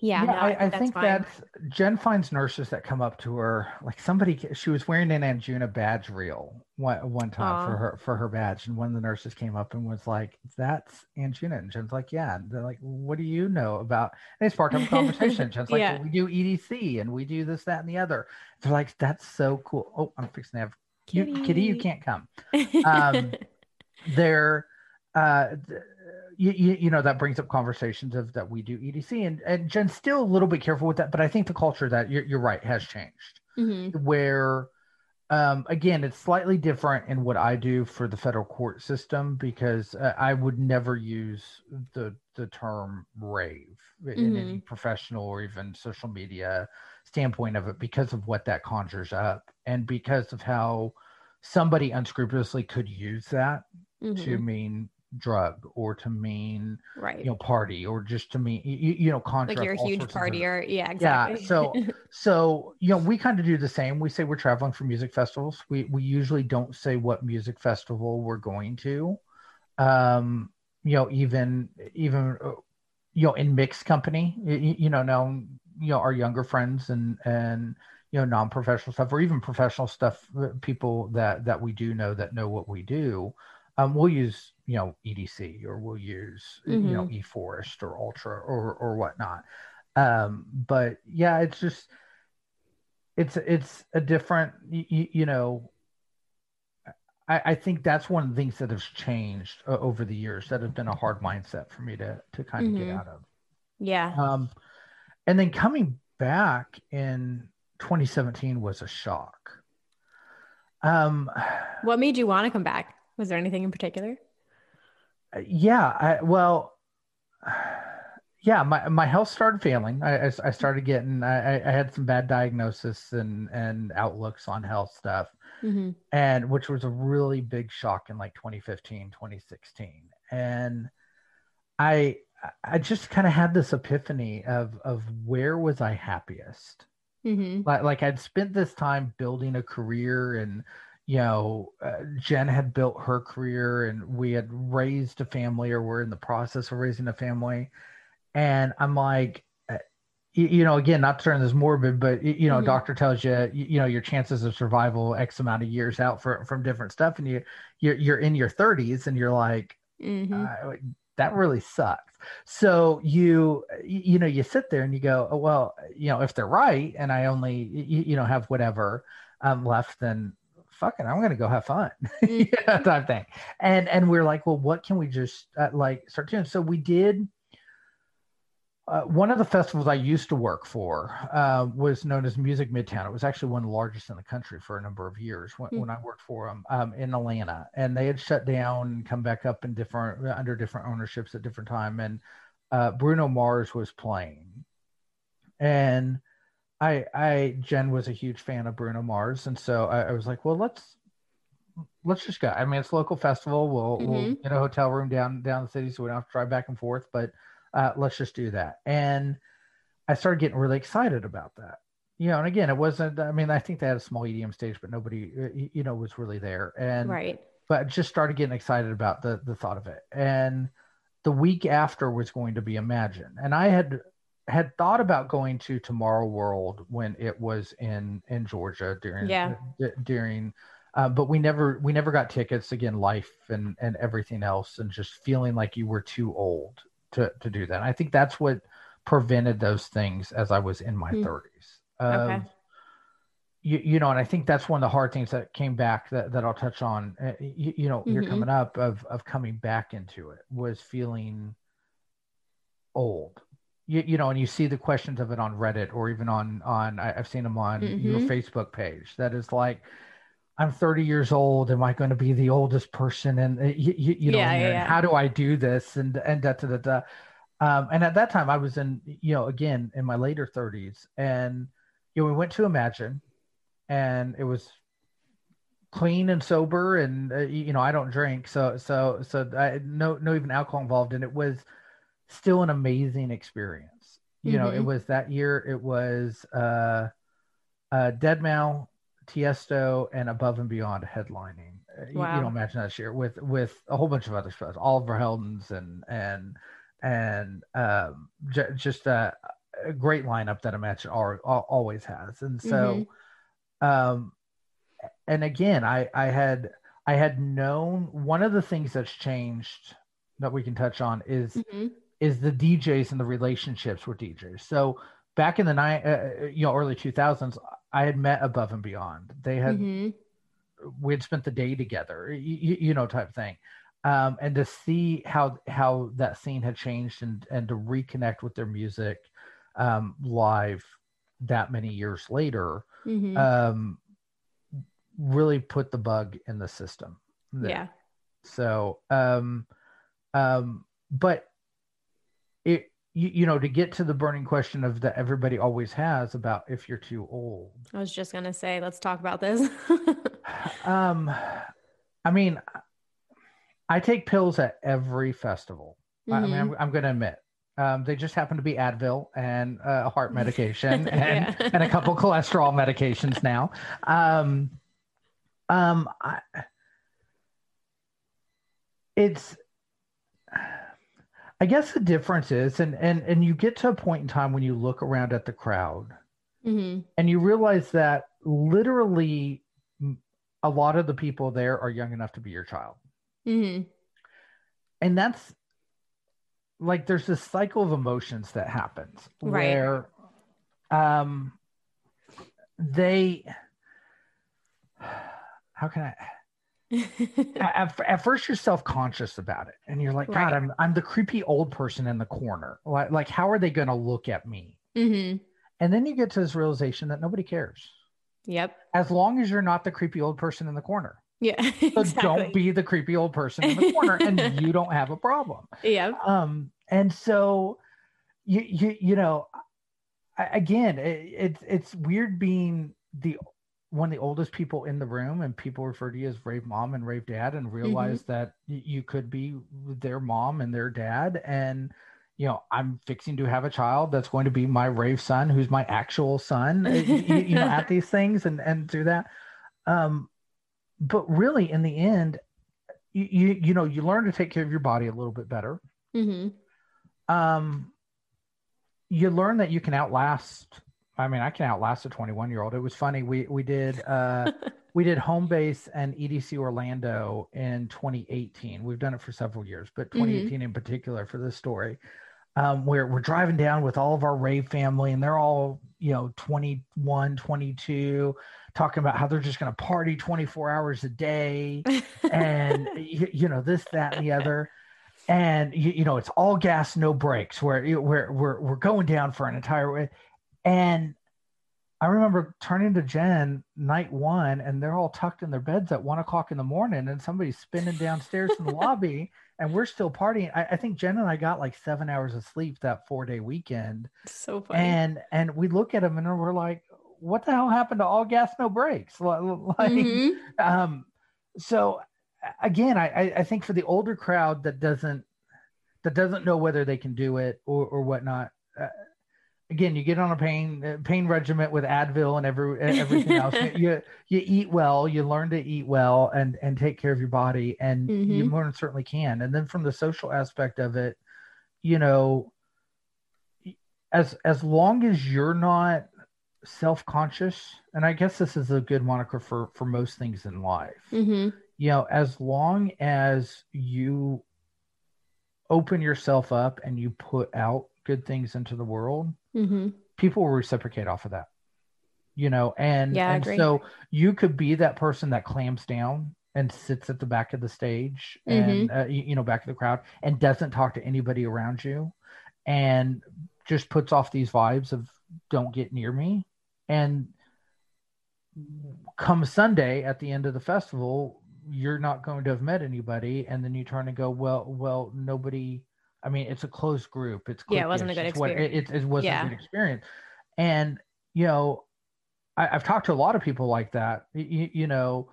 yeah, yeah no, I, I that's think fine. That's Jen finds nurses that come up to her, like somebody, she was wearing an Anjuna badge reel one, one time Aww. for her, for her badge. And one of the nurses came up and was like, that's Anjuna. And Jen's like, yeah. And they're like, what do you know about, and they sparked up a conversation. Jen's like, yeah. well, we do E D C and we do this, that, and the other. They're like, that's so cool. Oh, I'm fixing to have Kitty. You, Kitty, you can't come. Um, they're, uh, th- You, you, you know, that brings up conversations of that we do E D C and, and Jen's still a little bit careful with that. But I think the culture that you're, you're right has changed mm-hmm. where, um, again, it's slightly different in what I do for the federal court system, because uh, I would never use the, the term rave in mm-hmm. any professional or even social media standpoint of it because of what that conjures up and because of how somebody unscrupulously could use that mm-hmm. to mean drug or to mean right you know party or just to mean you, you know contract like you're a huge partier yeah exactly yeah so so you know we kind of do the same. We say we're traveling for music festivals. We we usually don't say what music festival we're going to. um you know even even you know in mixed company you, you know now you know our younger friends and and you know non-professional stuff or even professional stuff, people that that we do know that know what we do, um we'll use you know, E D C, or we'll use, mm-hmm. you know, eForest or Ultra or, or whatnot. Um, but yeah, it's just, it's, it's a different, you, you know, I, I think that's one of the things that has changed uh, over the years that have been a hard mindset for me to, to kind of mm-hmm. get out of. Yeah. Um, and then coming back in twenty seventeen was a shock. Um, what made you want to come back? Was there anything in particular? Yeah, I, well, yeah, my, my health started failing. I, I, I started getting, I, I had some bad diagnosis and, and outlooks on health stuff, mm-hmm. and which was a really big shock in like twenty fifteen, twenty sixteen. And I I just kind of had this epiphany of, of where was I happiest? Mm-hmm. Like, like I'd spent this time building a career and you know, uh, Jen had built her career and we had raised a family or we're in the process of raising a family. And I'm like, uh, you, you know, again, not to turn this morbid, but, you know, mm-hmm. a doctor tells you, you, you know, your chances of survival X amount of years out for, from different stuff. And you, you're, you're in your thirties and you're like, mm-hmm. uh, that really sucks. So you, you know, you sit there and you go, oh, well, you know, if they're right and I only, you, you know, have whatever um, left, then fucking, I'm going to go have fun. you know, type thing. And, and we're like, well, what can we just uh, like start doing? So we did, uh, one of the festivals I used to work for uh, was known as Music Midtown. It was actually one of the largest in the country for a number of years when, mm-hmm. when I worked for them um, in Atlanta, and they had shut down and come back up in different, under different ownerships at different time. And uh, Bruno Mars was playing. And I, I, Jen was a huge fan of Bruno Mars. And so I, I was like, well, let's, let's just go. I mean, it's a local festival. We'll, mm-hmm. we'll get a hotel room down, down the city. So we don't have to drive back and forth, but uh, let's just do that. And I started getting really excited about that, you know? And again, it wasn't, I mean, I think they had a small E D M stage, but nobody, you know, was really there. And, right. but just started getting excited about the, the thought of it. And the week after was going to be Imagine. And I had, had thought about going to Tomorrow World when it was in, in Georgia during, yeah. d- during, uh, but we never, we never got tickets again, life and, and everything else. And just feeling like you were too old to, to do that. I think that's what prevented those things as I was in my mm. thirties. Um, okay. You, you know, and I think that's one of the hard things that came back that, that I'll touch on, uh, you, you know, mm-hmm. you're coming up of, of coming back into it was feeling old, you, you know, and you see the questions of it on Reddit or even on, on, I've seen them on mm-hmm. your Facebook page that is like, I'm thirty years old. Am I going to be the oldest person? And uh, you, you, you know, yeah, and, yeah, yeah. how do I do this? And, and da, da, da, da. Um, and at that time I was in, you know, again, in my later thirties and, you know, we went to Imagine. And it was clean and sober, and uh, you know I don't drink, so so so I, no no even alcohol involved, and it was still an amazing experience. You mm-hmm. know, it was that year. It was uh, uh, deadmau five, Tiësto, and Above and Beyond headlining. Wow. You, you know, Imagine that year with with a whole bunch of other shows, Oliver Heldens, and and and um, j- just a, a great lineup that Imagine are, are, always has, and so. Mm-hmm. Um, and again, I, I had, I had known one of the things that's changed that we can touch on is, mm-hmm. is the D Js and the relationships with D Js. So back in the night, uh, you know, early two thousands, I had met Above and Beyond. They had, mm-hmm. we had spent the day together, you, you know, type thing. Um, and to see how, how that scene had changed and, and to reconnect with their music, um, live that many years later, mm-hmm. um, really put the bug in the system. There. Yeah. So, um, um, but it, you, you know, to get to the burning question of that everybody always has about if you're too old. I was just going to say, let's talk about this. um, I mean, I take pills at every festival. Mm-hmm. I mean, I'm, I'm going to admit, Um, they just happen to be Advil and a uh, heart medication and, yeah. and a couple cholesterol medications now. Um, um, I, it's, I guess the difference is, and, and, and you get to a point in time when you look around at the crowd mm-hmm. and you realize that literally a lot of the people there are young enough to be your child. Mm-hmm. And that's, like there's this cycle of emotions that happens right. where um, they, how can I, at, at first you're self-conscious about it and you're like, God, right. I'm, I'm the creepy old person in the corner. Like, like how are they going to look at me? Mm-hmm. And then you get to this realization that nobody cares. Yep. As long as you're not the creepy old person in the corner. Yeah, exactly. So don't be the creepy old person in the corner and you don't have a problem. Yeah. Um, and so, you you, you know, I, again, it, it's it's weird being the one of the oldest people in the room and people refer to you as rave mom and rave dad and realize mm-hmm. that you could be their mom and their dad. And, you know, I'm fixing to have a child that's going to be my rave son, who's my actual son, you, you know, at these things and, and do that. Um. But really in the end, you, you, you know, you learn to take care of your body a little bit better. Mm-hmm. Um, you learn that you can outlast, I mean, I can outlast a twenty-one year old. It was funny. We, we did, uh, we did home base and E D C Orlando in twenty eighteen. We've done it for several years, but twenty eighteen mm-hmm. in particular for this story, um, where we're driving down with all of our rave family and they're all, you know, twenty-one, twenty-two, talking about how they're just going to party twenty-four hours a day and, you, you know, this, that, and the other. And, you, you know, it's all gas, no brakes where we're, we're, we're going down for an entire way. And I remember turning to Jen night one and they're all tucked in their beds at one o'clock in the morning and somebody's spinning downstairs in the lobby and we're still partying. I, I think Jen and I got like seven hours of sleep that four day weekend. So funny. And, and we look at them and we're like, what the hell happened to all gas, no brakes? Like, mm-hmm. um, so again, I, I think for the older crowd that doesn't, that doesn't know whether they can do it or, or whatnot. Uh, again, you get on a pain, pain regimen with Advil and every, everything else. you, you eat well, you learn to eat well and, and take care of your body and mm-hmm. you learn certainly can. And then from the social aspect of it, you know, as, as long as you're not self-conscious, and I guess this is a good moniker for for most things in life, mm-hmm. you know, as long as you open yourself up and you put out good things into the world, mm-hmm. people will reciprocate off of that, you know, and, yeah, and so you could be that person that clamps down and sits at the back of the stage mm-hmm. and, uh, you, you know, back of the crowd and doesn't talk to anybody around you and just puts off these vibes of don't get near me. And come Sunday at the end of the festival, you're not going to have met anybody. And then you turn and go, well, well, nobody, I mean, it's a closed group. It's yeah, it wasn't a good experience. It, it, it wasn't yeah. a good experience. And, you know, I, I've talked to a lot of people like that, you, you know,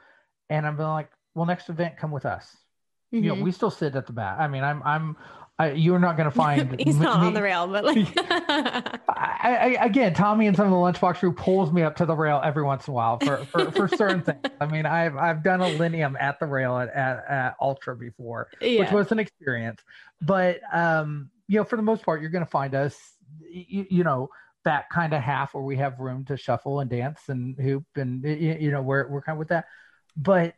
and I've been like, well, next event, come with us. Mm-hmm. You know, we still sit at the back. I mean, I'm, I'm, I, you're not going to find he's me, not on the rail, but like I, I, again, Tommy and some of the Lunchbox crew pulls me up to the rail every once in a while for, for, for certain things. I mean, I've, I've done a Linium at the rail at, at, at Ultra before, yeah. which was an experience, but um, you know, for the most part, you're going to find us, you, you know, that kind of half where we have room to shuffle and dance and hoop and, you, you know, we're, we're kind of with that, but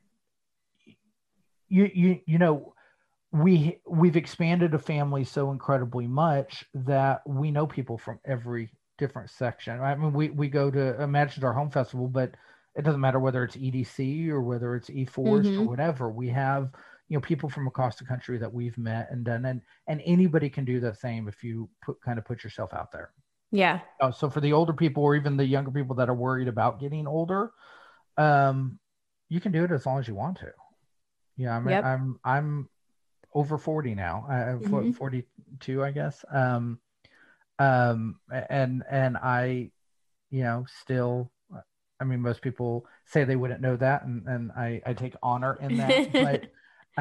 you, you, you know, we we've expanded a family so incredibly much that we know people from every different section. I mean, we, we go to Imagine our home festival, but it doesn't matter whether it's E D C or whether it's E four mm-hmm. or whatever. We have, you know, people from across the country that we've met and done, and, and anybody can do the same if you put kind of put yourself out there. Yeah. Uh, so for the older people or even the younger people that are worried about getting older, um, you can do it as long as you want to. Yeah. I mean, yep. I'm, I'm, over forty now, I mm-hmm. forty-two, I guess. Um, um, and, and I, you know, still, I mean, most people say they wouldn't know that. And, and I, I take honor in that, but,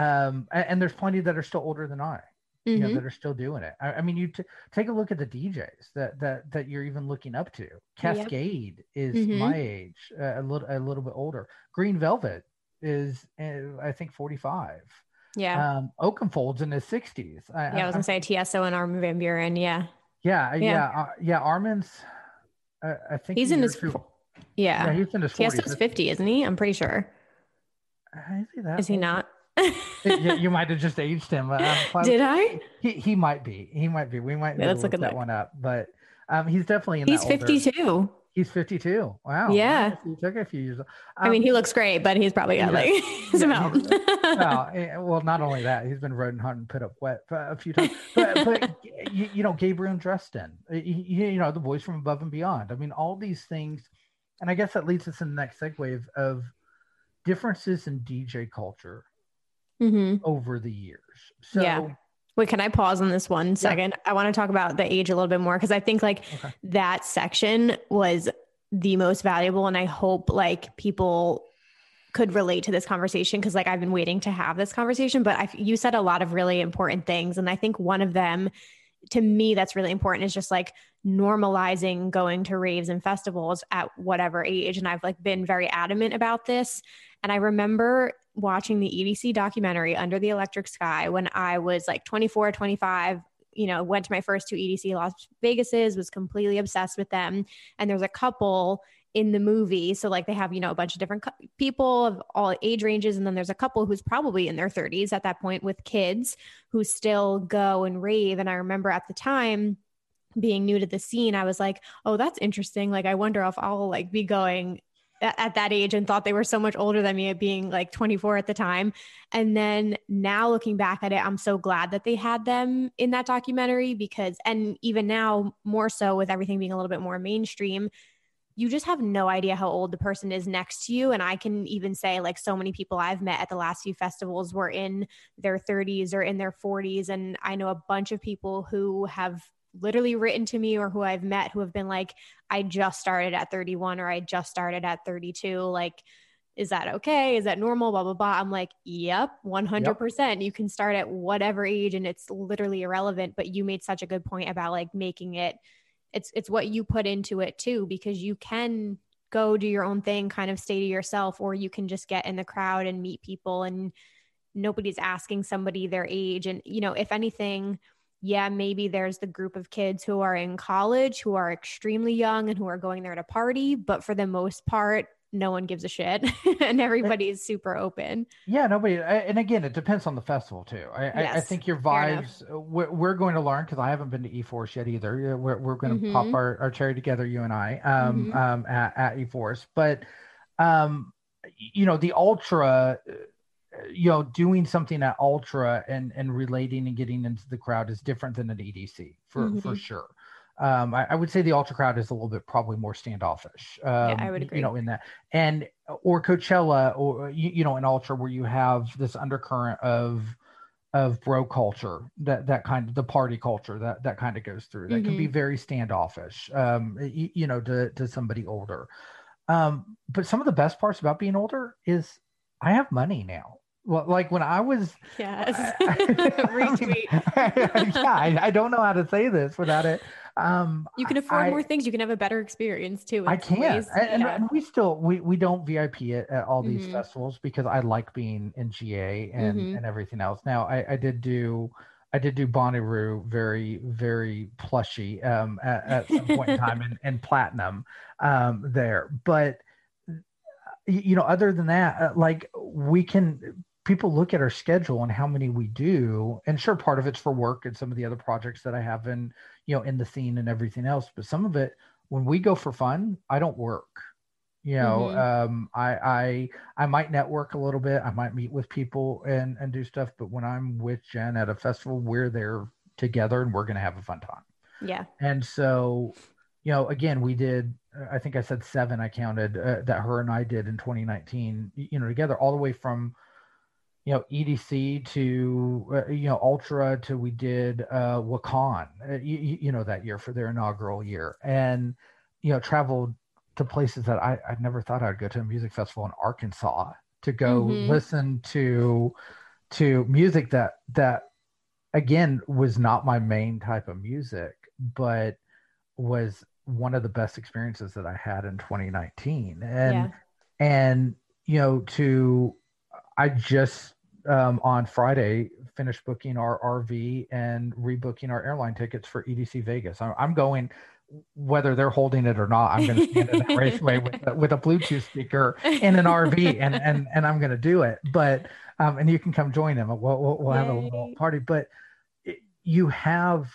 um, and there's plenty that are still older than I, mm-hmm. you know, that are still doing it. I, I mean, you t- take a look at the D Js that, that, that you're even looking up to. Kaskade yep. is mm-hmm. my age, uh, a little, a little bit older. Green Velvet is, uh, I think forty-five. Yeah. Um, Oakenfold's in his sixties. I, yeah, I was gonna I, say Tiësto and Armin van Buuren. Yeah. Yeah, yeah, yeah. Uh, yeah Armin's. Uh, I think he's in his. Two, yeah. yeah, he's in his. Tiesto's fifty, isn't he? I'm pretty sure. I see that. Is he not? you, you might have just aged him. Um, probably, Did I? He he might be. He might be. We might. Yeah, let's look at that one up. But um, he's definitely in. He's fifty-two. Older. He's fifty-two. Wow. Yeah. He took a few years. Um, I mean, he looks great, but he's probably got yeah, like his yeah, amount. no, well, not only that, he's been rodent hunting, put up wet a few times. But, but you, you know, Gabriel Dresden, you, you know, the voice from Above and Beyond. I mean, all these things, and I guess that leads us in the next segue of, of differences in D J culture mm-hmm. over the years. So. Yeah. Wait, can I pause on this one second? Yeah. I want to talk about the age a little bit more because I think like okay. that section was the most valuable, and I hope like people could relate to this conversation because like I've been waiting to have this conversation, but I you said a lot of really important things, and I think one of them to me that's really important is just like normalizing going to raves and festivals at whatever age, and I've like been very adamant about this. And I remember watching the E D C documentary Under the Electric Sky when I was like twenty-four, twenty-five, you know, went to my first two E D C Las Vegases, was completely obsessed with them. And there's a couple in the movie. So like they have, you know, a bunch of different cu- people of all age ranges. And then there's a couple who's probably in their thirties at that point with kids who still go and rave. And I remember at the time being new to the scene, I was like, oh, that's interesting. Like, I wonder if I'll like be going at that age, and thought they were so much older than me at being like twenty-four at the time. And then now looking back at it, I'm so glad that they had them in that documentary because, and even now more so with everything being a little bit more mainstream, you just have no idea how old the person is next to you. And I can even say like so many people I've met at the last few festivals were in their thirties or in their forties. And I know a bunch of people who have literally written to me or who I've met who have been like, I just started at thirty-one or I just started at thirty-two. Like, is that okay? Is that normal? Blah, blah, blah. I'm like, yep, one hundred percent. Yep. You can start at whatever age and it's literally irrelevant. But you made such a good point about like making it, it's, it's what you put into it too, because you can go do your own thing, kind of stay to yourself, or you can just get in the crowd and meet people and nobody's asking somebody their age. And, you know, if anything, yeah, maybe there's the group of kids who are in college, who are extremely young and who are going there to party. But for the most part, no one gives a shit and everybody is super open. Yeah, nobody. And again, it depends on the festival too. I, yes, I, I think your vibes, we're, we're going to learn, because I haven't been to E four yet either. We're, we're going to mm-hmm. pop our, our cherry together, you and I, um, mm-hmm. um, at, at E four. But, um, you know, the Ultra, you know, doing something at Ultra and, and relating and getting into the crowd is different than an E D C for, mm-hmm. for sure. Um, I, I would say the Ultra crowd is a little bit probably more standoffish. Um, yeah, I would agree. You know, in that, and or Coachella, or you, you know, an Ultra where you have this undercurrent of of bro culture, that that kind of the party culture that that kind of goes through. That mm-hmm. can be very standoffish, um, you, you know, to to somebody older. Um, but some of the best parts about being older is I have money now. Well, like when I was, yes, I, retweet. I mean, yeah, I, I don't know how to say this without it. Um, you can afford I, more things. You can have a better experience too. I can, ways, I, and, and we still we we don't V I P at, at all these mm-hmm. festivals, because I like being in G A and, mm-hmm. and everything else. Now, I, I did do I did do Bonnaroo very very plushy um, at, at some point in time, and, and platinum um, there. But you know, other than that, like we can. People look at our schedule and how many we do, and sure, part of it's for work and some of the other projects that I have in, you know, in the scene and everything else. But some of it, when we go for fun, I don't work. You know, mm-hmm. um, I I I might network a little bit, I might meet with people and and do stuff. But when I'm with Jen at a festival, we're there together and we're gonna have a fun time. Yeah. And so, you know, again, we did. I think I said seven. I counted uh, that her and I did in twenty nineteen. You know, together, all the way from, you know, E D C to, uh, you know, Ultra to, we did uh, Wakan, uh, you, you know, that year for their inaugural year, and, you know, traveled to places that I, I never thought I'd go to. A music festival in Arkansas to go mm-hmm. listen to, to music that, that again, was not my main type of music, but was one of the best experiences that I had in twenty nineteen. And, yeah. and, you know, to, I just um, on Friday finished booking our R V and rebooking our airline tickets for E D C Vegas. I'm, I'm going, whether they're holding it or not. I'm going to stand in that raceway with with a Bluetooth speaker in an R V, and and and I'm going to do it. But um, and you can come join them. We'll we'll, we'll have a little party. But it, you have,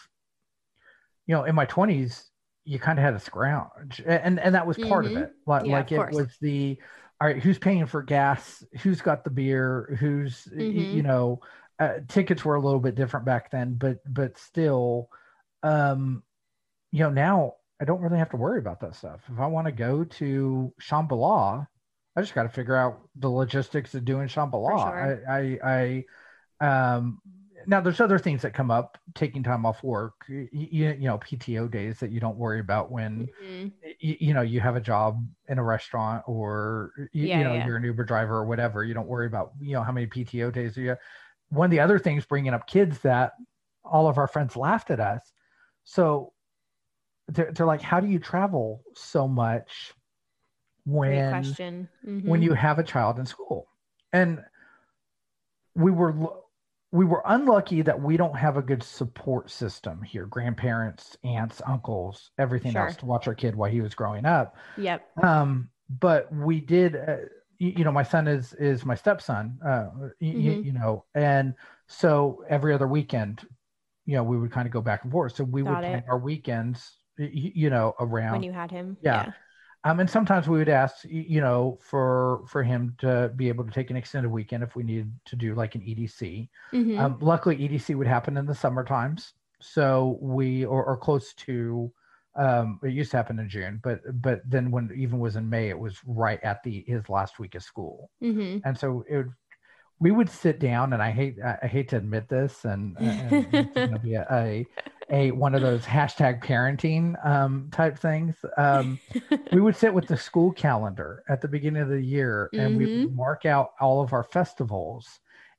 you know, in my twenties, you kind of had a scrounge, and and that was part mm-hmm. of it. Like, yeah, like it course. was the. All right, who's paying for gas? Who's got the beer? Who's, mm-hmm. you know, uh, tickets were a little bit different back then, but but still, um, you know, now I don't really have to worry about that stuff. If I want to go to Shambhala, I just got to figure out the logistics of doing Shambhala. Sure. I, I, I, um, now there's other things that come up, taking time off work, you, you know, P T O days that you don't worry about when, mm-hmm. you, you know, you have a job in a restaurant, or, you, yeah, you know, yeah. you're an Uber driver or whatever. You don't worry about, you know, how many P T O days you have. One of the other things, bringing up kids, that all of our friends laughed at us. So they're, they're like, how do you travel so much when, mm-hmm. when you have a child in school? And we were lo- We were unlucky that we don't have a good support system here. Grandparents, aunts, uncles, everything sure. else to watch our kid while he was growing up. Yep. Um, but we did, uh, you, you know, my son is, is my stepson, uh, mm-hmm. you, you know, and so every other weekend, you know, we would kind of go back and forth. So we Got would plan our weekends, you, you know, around. When you had him. Yeah. yeah. Um, and sometimes we would ask, you know, for for him to be able to take an extended weekend if we needed to do like an E D C. Mm-hmm. Um, luckily, E D C would happen in the summer times. So we, or, or close to, um, it used to happen in June, but but then when it even was in May, it was right at the his last week of school. Mm-hmm. And so it would, we would sit down, and I hate I hate to admit this, and, and it's going to be a, a a one of those hashtag parenting um type things. Um we would sit with the school calendar at the beginning of the year, and mm-hmm. we mark out all of our festivals,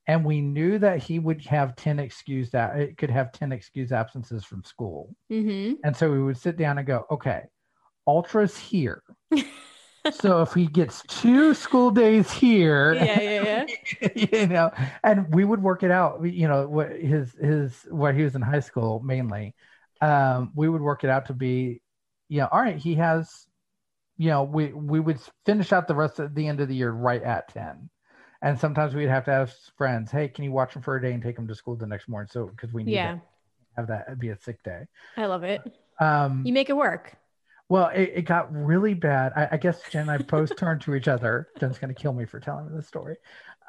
and we knew that he would have ten excused that it could have ten excused absences from school. Mm-hmm. And so we would sit down and go, okay, Ultra's here. So if he gets two school days here, yeah, yeah, yeah. you know, and we would work it out, you know, what his, his, where he was in high school mainly, um, we would work it out to be, you know, all right, he has you know, we, we would finish out the rest of the end of the year right at ten. And sometimes we'd have to ask friends, hey, can you watch them for a day and take them to school the next morning? So, because we need yeah. to have that, it'd be a sick day. I love it. Um, you make it work. Well, it, it got really bad. I, I guess Jen and I both turned to each other. Jen's going to kill me for telling this story.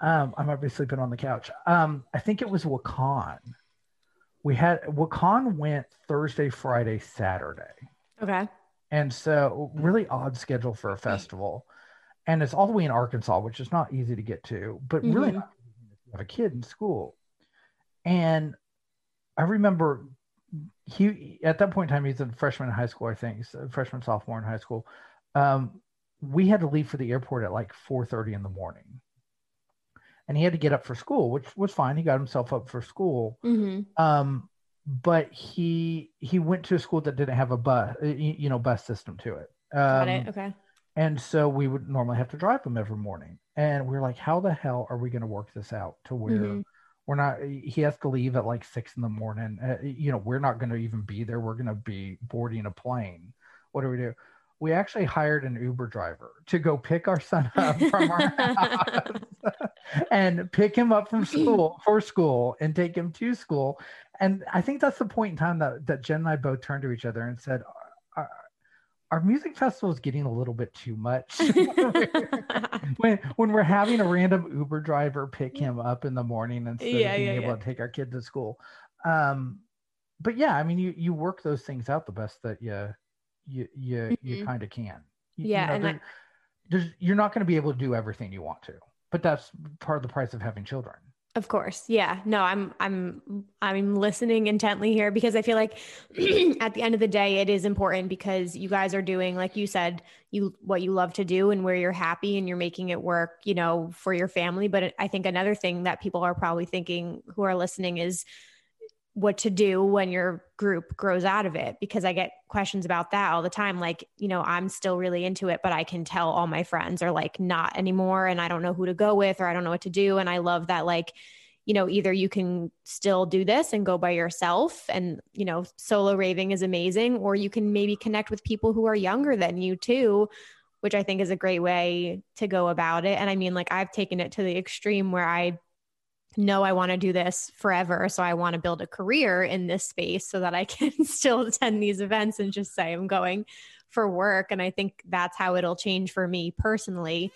Um, I might be sleeping on the couch. Um, I think it was Wakan. We had, Wakan went Thursday, Friday, Saturday. Okay. And so really odd schedule for a festival. And it's all the way in Arkansas, which is not easy to get to, but mm-hmm. really not easy if you have a kid in school. And I remember he, at that point in time, he's a freshman in high school, I think, so freshman, sophomore in high school. Um, we had to leave for the airport at like four thirty in the morning. And he had to get up for school, which was fine. He got himself up for school. Mm-hmm. Um, but he he went to a school that didn't have a bus, you know, bus system to it. Um, Got it. Okay. And so we would normally have to drive him every morning. And we were like, how the hell are we going to work this out to where mm-hmm. we're not, he has to leave at like six in the morning. Uh, you know, we're not going to even be there. We're going to be boarding a plane. What do we do? We actually hired an Uber driver to go pick our son up from our house and pick him up from school for school and take him to school. And I think that's the point in time that, that Jen and I both turned to each other and said, our, our music festival is getting a little bit too much. when, when we're having a random Uber driver pick him up in the morning instead yeah, of being yeah, able yeah. to take our kid to school. Um, but yeah, I mean, you, you work those things out the best that you you you mm-hmm. you kind of can you, yeah you know, and there's, I, there's, you're not going to be able to do everything you want to, but that's part of the price of having children, of course. Yeah, no, I'm I'm I'm listening intently here, because I feel like at the end of the day it is important, because you guys are doing, like you said, you what you love to do and where you're happy, and you're making it work, you know, for your family. But I think another thing that people are probably thinking who are listening is what to do when your group grows out of it. Because I get questions about that all the time. Like, you know, I'm still really into it, but I can tell all my friends are like not anymore, and I don't know who to go with, or I don't know what to do. And I love that, like, you know, either you can still do this and go by yourself, and, you know, solo raving is amazing, or you can maybe connect with people who are younger than you too, which I think is a great way to go about it. And I mean, like, I've taken it to the extreme where I no, I want to do this forever. So I want to build a career in this space so that I can still attend these events and just say I'm going for work. And I think that's how it'll change for me personally.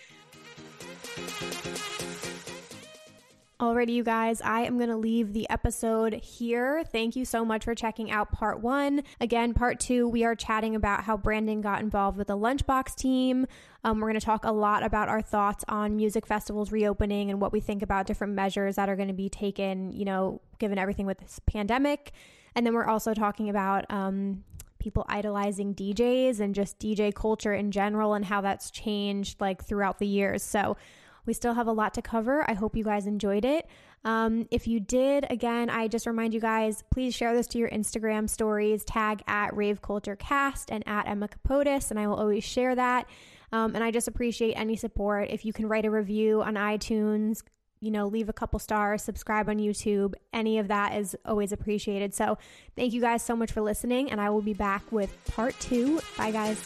Alrighty, you guys, I am going to leave the episode here. Thank you so much for checking out part one. Again, part two, we are chatting about how Brandon got involved with the Lunchbox team. Um, we're going to talk a lot about our thoughts on music festivals reopening and what we think about different measures that are going to be taken, you know, given everything with this pandemic. And then we're also talking about um, people idolizing D Js and just D J culture in general, and how that's changed like throughout the years. So we still have a lot to cover. I hope you guys enjoyed it. Um, if you did, again, I just remind you guys, please share this to your Instagram stories, tag at Rave Culture Cast and at Emma Capotis, and I will always share that. Um, and I just appreciate any support. If you can write a review on iTunes, you know, leave a couple stars, subscribe on YouTube, any of that is always appreciated. So thank you guys so much for listening, and I will be back with part two. Bye, guys.